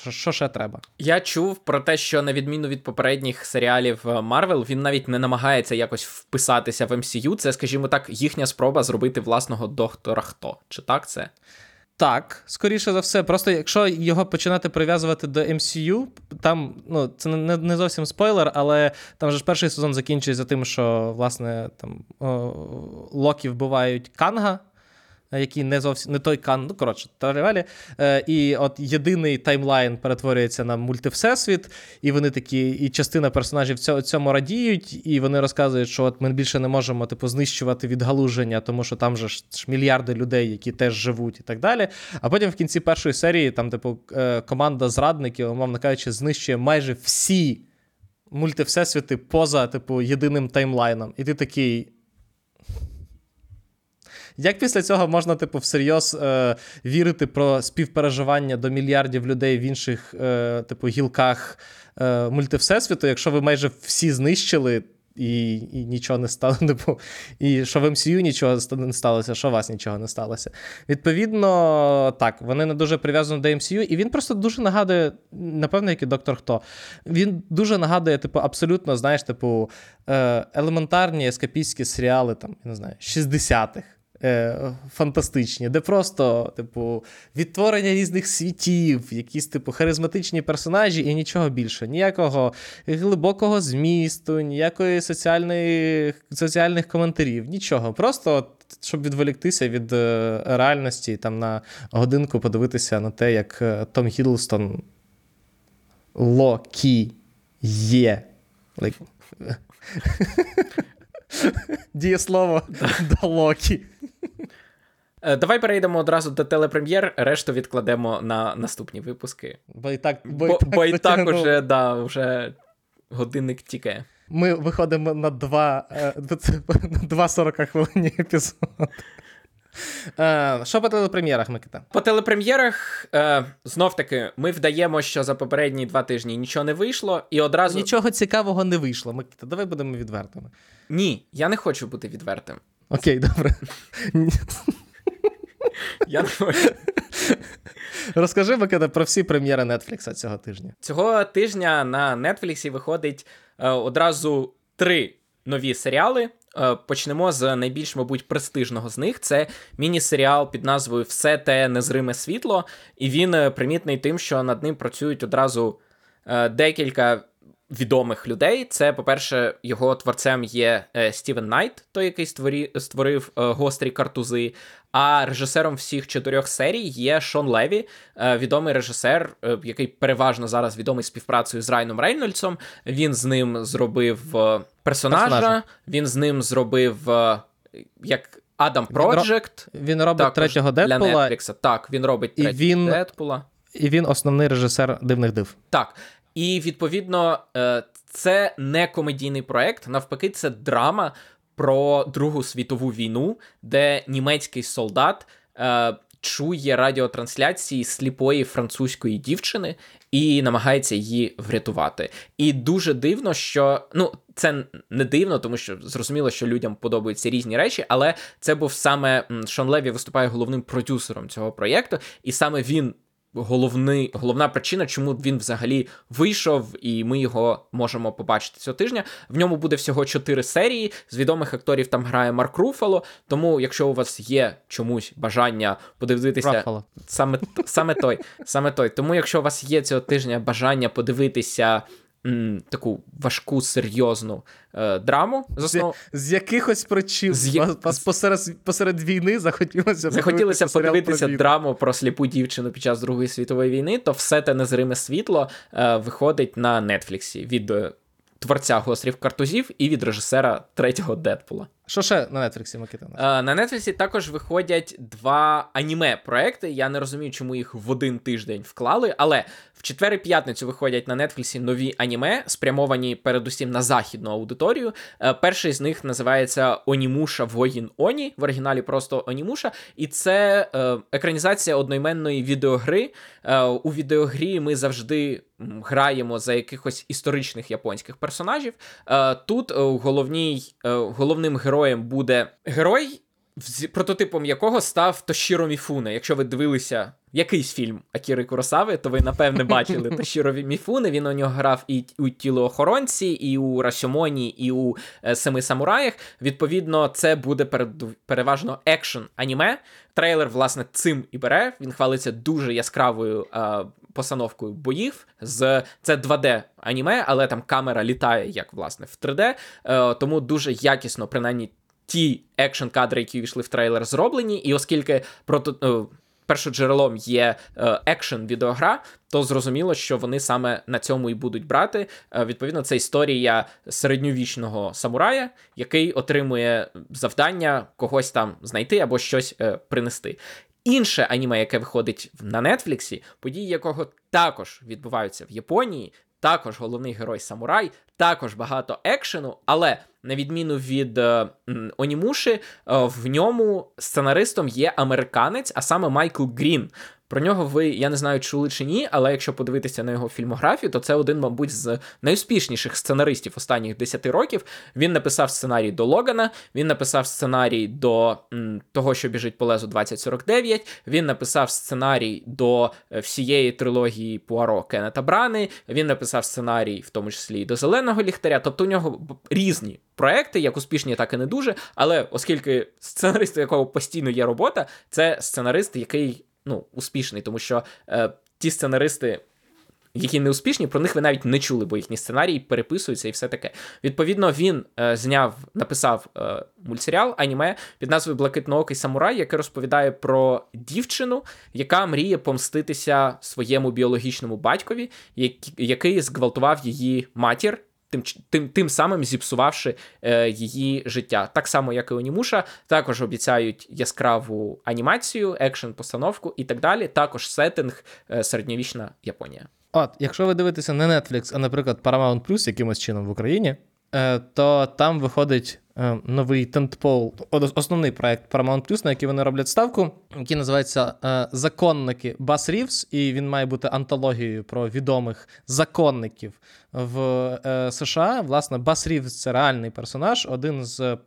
Що ще треба? Я чув про те, що на відміну від попередніх серіалів Marvel, він навіть не намагається якось вписатися в Ем Сі Ю. Це, скажімо так, їхня спроба зробити власного Доктора Хто. Чи так це? Так, скоріше за все. Просто якщо його починати прив'язувати до Ем Сі Ю, там, ну, це не, не зовсім спойлер, але там же ж перший сезон закінчується тим, що, власне, там о, Локі вбивають Канга, який не зовсім, не той Кан, ну, коротше, тревелі, е, і от єдиний таймлайн перетворюється на мультивсесвіт, і вони такі, і частина персонажів цьо, цьому радіють, і вони розказують, що от ми більше не можемо, типу, знищувати відгалуження, тому що там же ж мільярди людей, які теж живуть і так далі. А потім в кінці першої серії, там, типу, е, команда зрадників, умовно кажучи, знищує майже всі мультивсесвіти поза, типу, єдиним таймлайном. І ти такий... Як після цього можна, типу, всерйоз е, вірити про співпереживання до мільярдів людей в інших, е, типу, гілках е, мультивсесвіту, якщо ви майже всі знищили і, і нічого не стало, типу, і що в Ем Сі Ю нічого не сталося, що у вас нічого не сталося. Відповідно, так, вони не дуже прив'язані до Ем Сі Ю, і він просто дуже нагадує, напевно, як і Доктор Хто, він дуже нагадує, типу, абсолютно, знаєш, типу, е, елементарні ескапістські серіали, там, я не знаю, шістдесятих. Фантастичні, де просто, типу, відтворення різних світів, якісь, типу, харизматичні персонажі і нічого більше. Ніякого глибокого змісту, ніякої соціальної, соціальних коментарів, нічого. Просто, от, щоб відволіктися від е, реальності, там, на годинку подивитися на те, як е, Том Хіддлстон Локі є. Like... Дієслово до Локі. Давай перейдемо одразу до телепрем'єр, решту відкладемо на наступні випуски. Бо і так, бо, бо, бо і так уже, да, вже годинник тікає. Ми виходимо на два, на два сорокахвилинні епізоди. Що по телепрем'єрах, Микита? По телепрем'єрах, знов-таки, ми вдаємо, що за попередні два тижні нічого не вийшло, і одразу... Нічого цікавого не вийшло, Микита, давай будемо відвертими. Ні, я не хочу бути відвертим. Окей, добре. Я не хочу. Розкажи, Микита, про всі прем'єри Нетфлікса цього тижня. Цього тижня на Нетфліксі виходить одразу три нові серіали. Почнемо з найбільш, мабуть, престижного з них. Це міні-серіал під назвою «Все те незриме світло», і він примітний тим, що над ним працюють одразу декілька відомих людей. Це, по-перше, його творцем є Стівен Найт, той, який створив «Гострі картузи», а режисером всіх чотирьох серій є Шон Леві, відомий режисер, який переважно зараз відомий співпрацею з Райаном Рейнольдсом. Він з ним зробив персонажа, персонажа. Він з ним зробив як Адам Проджект. Він, він робить третього Дедпула. Так, він робить третього Дедпула. І він основний режисер «Дивних див». Так. І, відповідно, це не комедійний проект, навпаки, це драма про Другу світову війну, де німецький солдат е, чує радіотрансляції сліпої французької дівчини і намагається її врятувати. І дуже дивно, що... Ну, це не дивно, тому що зрозуміло, що людям подобаються різні речі, але це був саме... Шон Леві виступає головним продюсером цього проєкту, і саме він... Головний, головна причина, чому він взагалі вийшов, і ми його можемо побачити цього тижня. В ньому буде всього чотири серії, з відомих акторів там грає Марк Руффало, тому якщо у вас є чомусь бажання подивитися... Саме, саме той, саме той. Тому якщо у вас є цього тижня бажання подивитися м, таку важку, серйозну е, драму... З, основ... з, з якихось причин з... Посеред, посеред війни захотілося, захотілося подивитися про драму про сліпу дівчину під час Другої світової війни, то «Все те незриме світло» е, виходить на Нетфліксі від е, творця «Гострів картузів» і від режисера третього Дедпула. Що ще на Нетфліксі, Микита? Е, на Нетфліксі також виходять два аніме-проекти. Я не розумію, чому їх в один тиждень вклали, але в четвер і п'ятницю виходять на Нетфліксі нові аніме, спрямовані передусім на західну аудиторію. Е, перший з них називається «Онімуша воїн Оні», в оригіналі просто «Онімуша». І це е, екранізація одноіменної відеогри. Е, у відеогрі ми завжди граємо за якихось історичних японських персонажів. Тут головній, головним героєм буде герой, прототипом якого став Тошіро Міфуне. Якщо ви дивилися якийсь фільм Акіри Куросави, то ви, напевне, бачили Тошіро Міфуне. Він у нього грав і у «Тілоохоронці», і у «Расюмоні», і у «Семи самураях». Відповідно, це буде переважно екшн-аніме. Трейлер, власне, цим і бере. Він хвалиться дуже яскравою е, постановкою боїв. З... Це два де аніме, але там камера літає, як, власне, в три де. Е, тому дуже якісно, принаймні, ті екшн-кадри, які війшли в трейлер, зроблені. І оскільки прото... першоджерелом є екшн-відеогра, то зрозуміло, що вони саме на цьому і будуть брати. Відповідно, це історія середньовічного самурая, який отримує завдання когось там знайти або щось принести. Інше аніме, яке виходить на Нетфліксі, події якого також відбуваються в Японії, також головний герой самурай, також багато екшену, але на відміну від е, Онімуші, е, в ньому сценаристом є американець, а саме Майкл Грін. Про нього ви, я не знаю, чули чи ні, але якщо подивитися на його фільмографію, то це один, мабуть, з найуспішніших сценаристів останніх десяти років. Він написав сценарій до Логана, він написав сценарій до м, того, що біжить по лезу двадцять сорок дев'ять, він написав сценарій до всієї трилогії Пуаро Кеннета Брани, він написав сценарій, в тому числі, і до «Зеленого ліхтаря». Тобто у нього різні проекти, як успішні, так і не дуже, але оскільки сценарист, у якого постійно є робота, це сценарист, який ну, успішний, тому що е, ті сценаристи, які не успішні, про них ви навіть не чули, бо їхні сценарії переписуються і все таке. Відповідно, він е, зняв, написав е, мультсеріал, аніме під назвою «Блакитноокий самурай», яке розповідає про дівчину, яка мріє помститися своєму біологічному батькові, який зґвалтував її матір, Тим, тим, тим самим зіпсувавши е, її життя. Так само, як і Онімуша, також обіцяють яскраву анімацію, екшн-постановку і так далі. Також сеттинг е, середньовічна Японія. От, якщо ви дивитеся не Netflix, а, наприклад, Paramount Plus якимось чином в Україні, е, то там виходить е, новий тентпол, основний проект Paramount Plus, на який вони роблять ставку, який називається е, «Законники Бас Рівс», і він має бути антологією про відомих законників в е, США. Власне, Бас Рівс – це реальний персонаж, один з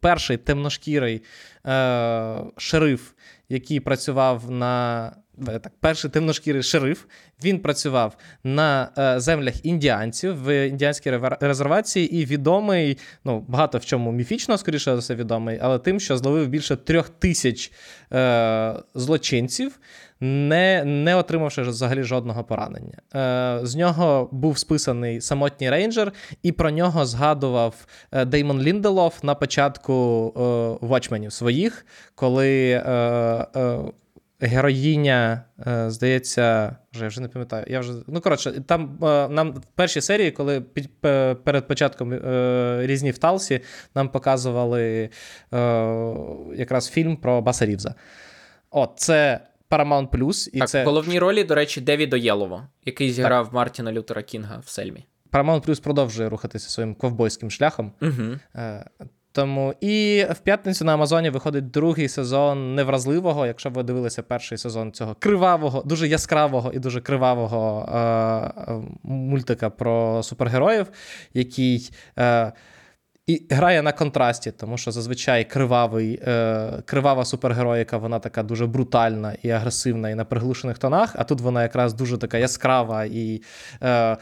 перший темношкірий е, шериф, який працював на... Так, перший темношкірий шериф, він працював на е, землях індіанців в індіанській резервації і відомий, ну, багато в чому міфічно, скоріше за все, відомий, але тим, що зловив більше трьох тисяч е, злочинців, не, не отримавши взагалі жодного поранення. Е, з нього був списаний самотній рейнджер, і про нього згадував е, Деймон Лінделоф на початку е, «Вотчменів» своїх, коли... Е, е, Героїня, здається, вже, я вже не пам'ятаю. Я вже, ну, коротше, там нам в першій серії, коли перед початком «Різні в Талсі», нам показували якраз фільм про Баса Рівза. От, це Paramount Plus. І так, це... в головній ролі, до речі, Девід Оєлово, який зіграв так. Мартіна Лютера Кінга в «Сельмі». Paramount Plus продовжує рухатися своїм ковбойським шляхом. Угу. Тому і в п'ятницю на Амазоні виходить другий сезон «Невразливого». Якщо ви дивилися перший сезон цього кривавого, дуже яскравого і дуже кривавого е- е- мультика про супергероїв, який е- і грає на контрасті, тому що зазвичай кривавий, е- кривава супергероїка, вона така дуже брутальна і агресивна, і на приглушених тонах, а тут вона якраз дуже така яскрава і... Е-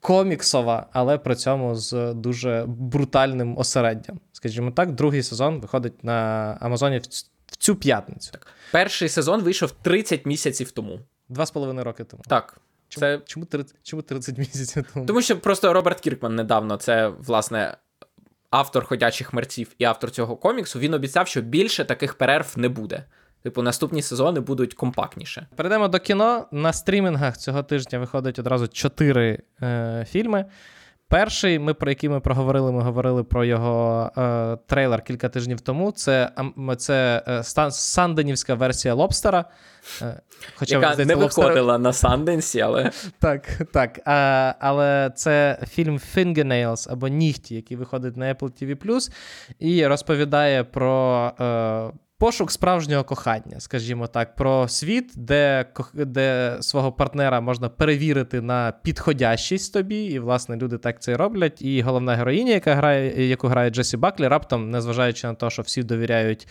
коміксова, але при цьому з дуже брутальним осереддям. Скажімо так, другий сезон виходить на Амазоні в цю п'ятницю. Так. Перший сезон вийшов тридцять місяців тому. Два з половиною роки тому. Так. Чому, це... чому, чому тридцять місяців тому? Тому що просто Роберт Кіркман недавно, це, власне, автор «Ходячих мерців» і автор цього коміксу, він обіцяв, що більше таких перерв не буде. Типу, наступні сезони будуть компактніше. Перейдемо до кіно. На стрімінгах цього тижня виходить одразу чотири е, фільми. Перший, ми, про який ми проговорили, ми говорили про його е, трейлер кілька тижнів тому. Це, це е, стан, санденівська версія Лобстера. Е, хоча, Яка здається, не Лобстер... виходила на Санденсі, але... Так, так. Е, але це фільм Fingernails, або Нігті, який виходить на Apple ті ві плюс, і розповідає про... Е, пошук справжнього кохання, скажімо так, про світ, де, де свого партнера можна перевірити на підходящість тобі, і, власне, люди так це і роблять, і головна героїня, яка грає, яку грає Джесі Баклі, раптом, незважаючи на те, що всі довіряють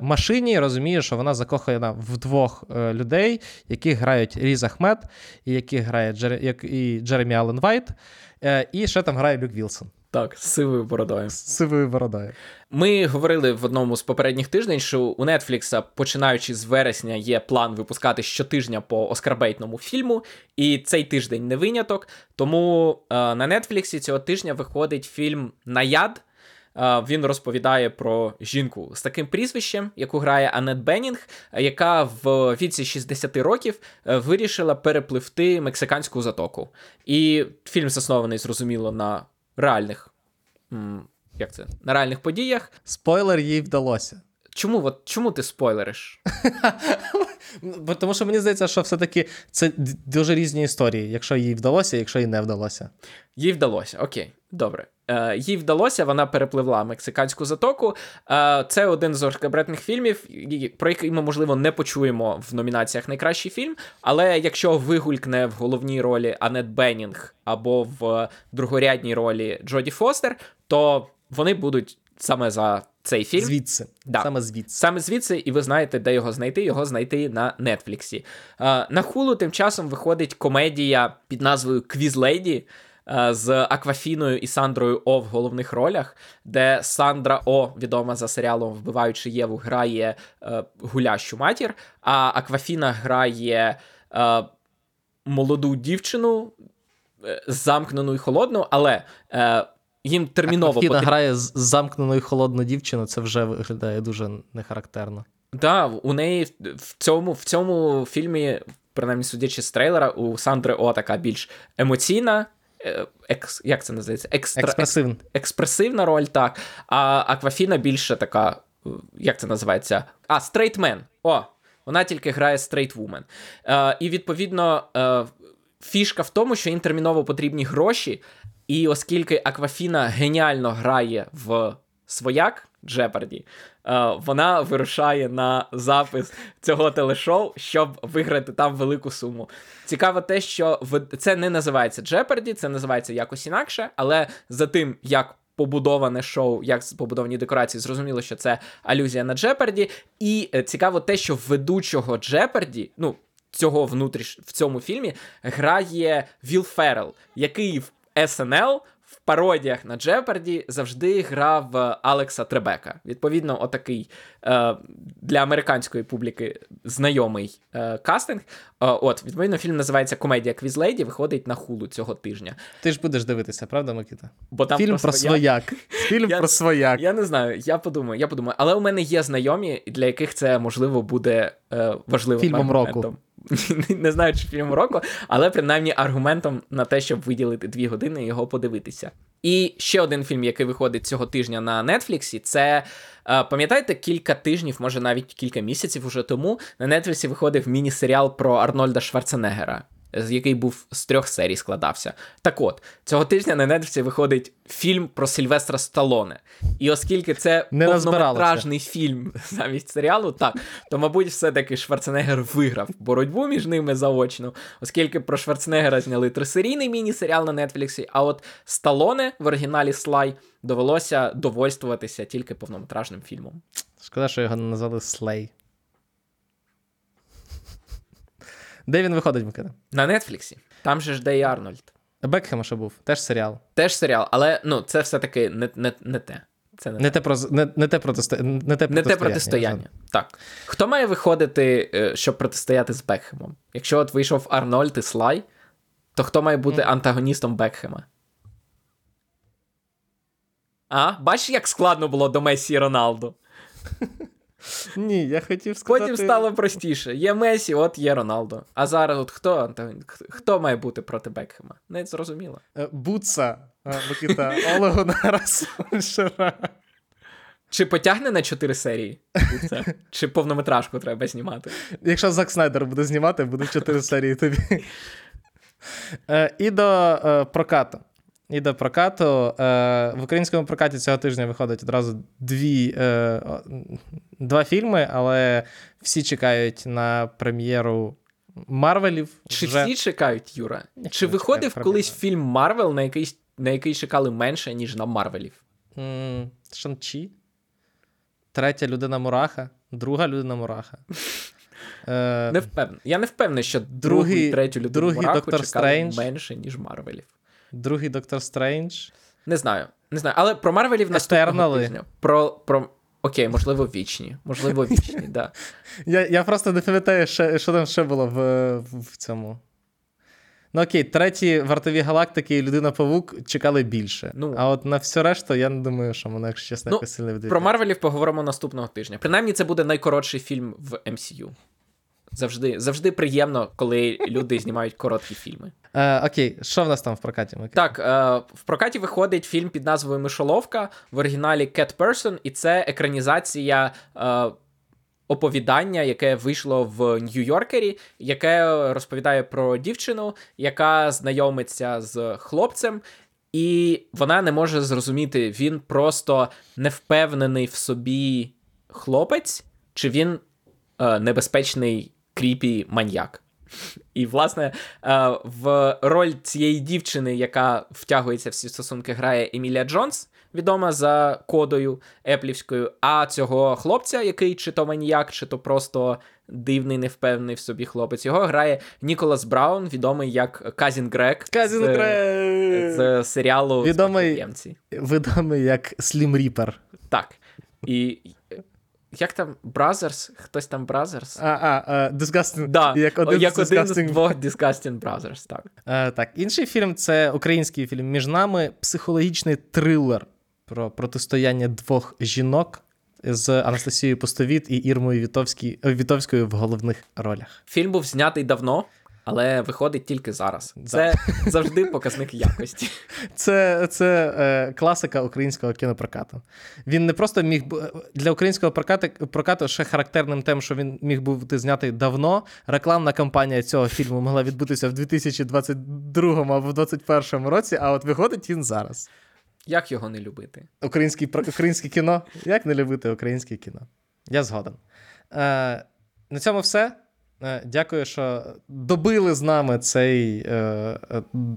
машині, розуміє, що вона закохана в двох людей, яких грають Різ Ахмед, і яких грає Джер... і Джеремі Аллен Вайт, і ще там грає Люк Вілсон. Так, з сивою бородою. З сивою бородою. Ми говорили в одному з попередніх тижнів, що у Netflix, починаючи з вересня, є план випускати щотижня по оскарбейтному фільму, і цей тиждень не виняток, тому е, на Netflix цього тижня виходить фільм «Наяд». Е, він розповідає про жінку з таким прізвищем, яку грає Аннет Беннінг, яка в віці шістдесят років вирішила перепливти Мексиканську затоку. І фільм заснований, зрозуміло, на реальних, як це, на реальних подіях. Спойлер їй вдалося. Чому, от, чому ти спойлериш? Тому що мені здається, що все-таки це дуже різні історії, якщо їй вдалося, якщо їй не вдалося. Їй вдалося, окей, добре. Е, їй вдалося, вона перепливла Мексиканську затоку. Е, це один з оскарбейтних фільмів, про який ми, можливо, не почуємо в номінаціях «Найкращий фільм», але якщо вигулькне в головній ролі Аннет Беннінг або в другорядній ролі Джоді Фостер, то вони будуть саме за цей фільм. Звідси. Да. Саме звідси. Саме звідси, і ви знаєте, де його знайти. Його знайти на Нетфліксі. Е, на Хулу тим часом виходить комедія під назвою «Квізледі», з Аквафіною і Сандрою О в головних ролях, де Сандра О, відома за серіалом «Вбиваючи Єву», грає е, гулящу матір, а Аквафіна грає е, молоду дівчину, е, замкнену і холодну, але е, їм терміново... Аквафіна потрібно... грає замкнену і холодну дівчину, це вже виглядає дуже нехарактерно. Так, да, у неї в цьому, в цьому фільмі, принаймні судячи з трейлера, у Сандри О така більш емоційна, Екс, як це називається? Екстра, експресивна. експресивна роль, так. А Аквафіна більше така, як це називається? А, стрейтмен. О, вона тільки грає стрейтвумен. Е, і, відповідно, е, фішка в тому, що їм терміново потрібні гроші, і оскільки Аквафіна геніально грає в «Свояк», Джепарді, е, вона вирушає на запис цього телешоу, щоб виграти там велику суму. Цікаво те, що в... це не називається Джепарді, це називається якось інакше, але за тим, як побудоване шоу, як побудовані декорації, зрозуміло, що це алюзія на Джепарді. І цікаво те, що ведучого Джепарді, ну, цього внутріш... в цьому фільмі, грає Віл Феррелл, який в ес ен ел в пародіях на Джепарді завжди грав Алекса Требека. Відповідно, отакий е, для американської публіки знайомий е, кастинг. Е, от, відповідно, фільм називається «Комедія Квізледі», виходить на Хулу цього тижня. Ти ж будеш дивитися, правда, Микита? Бо там фільм про свояк. Фільм про свояк. Я не знаю, я подумаю, я подумаю. Але у мене є знайомі, для яких це, можливо, буде е, важливим фільмом року. Не знаю, чи фільм року, але принаймні аргументом на те, щоб виділити дві години і його подивитися. І ще один фільм, який виходить цього тижня на Нетфліксі, це, пам'ятаєте, кілька тижнів, може навіть кілька місяців уже тому, на Нетфліксі виходив міні-серіал про Арнольда Шварценеггера, який був з трьох серій складався. Так от, цього тижня на Нетфліксі виходить фільм про Сільвестра Сталоне. І оскільки це не повнометражний фільм замість серіалу, так, то, мабуть, все-таки Шварценеггер виграв боротьбу між ними заочно, оскільки про Шварценеггера зняли трисерійний міні-серіал на Нетфліксі, а от Сталоне в оригіналі Слай довелося довольствуватися тільки повнометражним фільмом. Шкода, що його назвали Слей. Де він виходить, Микита? На Нетфліксі. Там же ж де і Арнольд. Бекхема ще був. Теж серіал. Теж серіал, але ну, це все-таки не, не, не те. Це не, не, те. Про, не, не те протистояння. Не те протистояння. Не те протистояння. Так. Хто має виходити, щоб протистояти з Бекхемом? Якщо от вийшов Арнольд і Слай, то хто має бути mm. антагоністом Бекхема? А? Бачиш, як складно було до Месі і Роналду? Ні, я хотів сказати... Потім стало простіше. Є Месі, от є Роналдо. А зараз от хто? Хто має бути проти Бекхема? Навіть зрозуміло. Буца, Микита, Олегу Нараз, Шира. Чи потягне на чотири серії? Це? Чи повнометражку треба знімати? Якщо Зак Снайдер буде знімати, буде чотири серії тобі. І до прокату. І до прокату. В українському прокаті цього тижня виходить одразу дві, два фільми, але всі чекають на прем'єру Марвелів. Чи вже... всі чекають, Юра? Ні, чи виходив колись фільм Марвел, на який, на який чекали менше, ніж на Марвелів? Шан-Чі. Третя людина-мураха, друга людина-мураха. Е... Не впевнений. Я не впевнений, що другу і третю людину-мураху чекали Стрендж. менше, ніж Марвелів. Другий Доктор Стрендж. Не знаю. Не знаю. Але про Марвелів наступного тижня. Про, про... Окей, можливо, вічні. Можливо, вічні, так. Да. Я, я просто не пам'ятаю, що, що там ще було в, в цьому. Ну окей, треті вартові галактики і Людина-павук чекали більше. Ну, а от на все решту, я не думаю, що мене, якщо чесно, ну, якось сильно відвідає. Про Марвелів поговоримо наступного тижня. Принаймні, це буде найкоротший фільм в Ем Сі Ю. Завжди, завжди приємно, коли люди знімають короткі фільми. Е, окей, що в нас там в прокаті? Так, е, в прокаті виходить фільм під назвою «Мишоловка», в оригіналі «Cat Person», і це екранізація... Е, оповідання, яке вийшло в Нью-Йоркері, яке розповідає про дівчину, яка знайомиться з хлопцем, і вона не може зрозуміти, він просто невпевнений в собі хлопець, чи він е, небезпечний кріпі-маньяк. І, власне, е, в роль цієї дівчини, яка втягується в ці стосунки, грає Емілія Джонс, відома за кодою еплівською, а цього хлопця, який чи то маніяк, чи то просто дивний, невпевнений в собі хлопець, його грає Ніколас Браун, відомий як Казін Грег Казін з, Грег! з серіалу відомий, відомий як Слім Ріпер. Так. І як там Бразерс? Хтось там Бразерс? А, а, Disgusting. Да. Як один, як один з двох Disgusting Brothers, так. А, так. Інший фільм – це український фільм «Між нами», психологічний трилер про протистояння двох жінок з Анастасією Пустовіт і Ірмою Вітовською, Вітовською в головних ролях. Фільм був знятий давно, але виходить тільки зараз. Це да. завжди показник якості. Це, це е, класика українського кінопрокату. Він не просто міг... Для українського прокату, прокату ще характерним тим, що він міг бути знятий давно. Рекламна кампанія цього фільму могла відбутися в дві тисячі двадцять другому або в двадцять першому році, а от виходить він зараз. Як його не любити? Український, українське кіно? Як не любити українське кіно? Я згоден. Е, на цьому все. Дякую, що добили з нами цей е,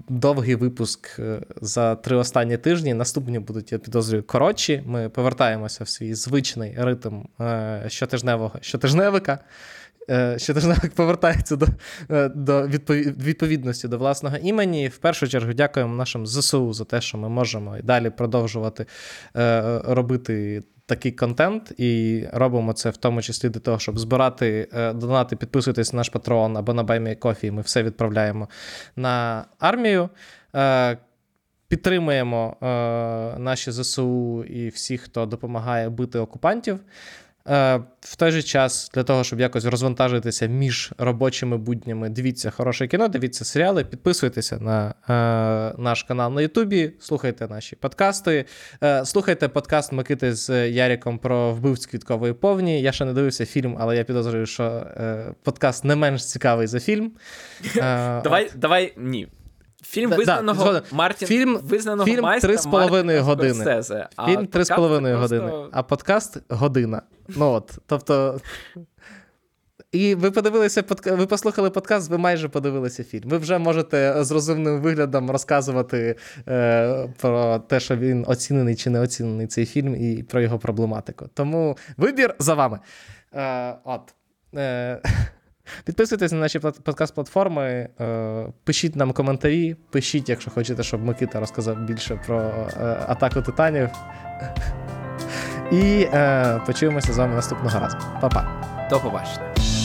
довгий випуск за три останні тижні. Наступні будуть, я підозрюю, коротші. Ми повертаємося в свій звичний ритм е, щотижневого щотижневика. Е, щотижневик повертається до, е, до відповід, відповідності до власного імені. В першу чергу дякуємо нашим Зе Се У за те, що ми можемо і далі продовжувати е, робити такий контент, і робимо це в тому числі для того, щоб збирати е, донати, підписуйтесь на наш Patreon або на BuyMeCoffee, ми все відправляємо на армію. Е, підтримуємо е, наші Зе Се У і всіх, хто допомагає бити окупантів. Е, в той же час, для того, щоб якось розвантажитися між робочими буднями, дивіться хороше кіно, дивіться серіали, підписуйтеся на е, наш канал на Ютубі, слухайте наші подкасти, е, слухайте подкаст Микити з Яріком про «Вбивць квіткової повні». Я ще не дивився фільм, але я підозрюю, що е, подкаст не менш цікавий за фільм. Е, давай, давай, ні. Фільм да, визнаного да, Мартін фільм, визнаного фільм майстра Мартіна Скорсезе. Фільм три з половиною години, а подкаст година. Ну от, тобто... І ви подивилися, ви послухали подкаст, ви майже подивилися фільм. Ви вже можете з розумним виглядом розказувати е, про те, що він оцінений чи не оцінений цей фільм, і про його проблематику. Тому вибір за вами. Е, от. Е, Підписуйтесь на наші подкаст-платформи, пишіть нам коментарі, пишіть, якщо хочете, щоб Микита розказав більше про атаку титанів. І почуємося з вами наступного разу. Па-па. До побачення.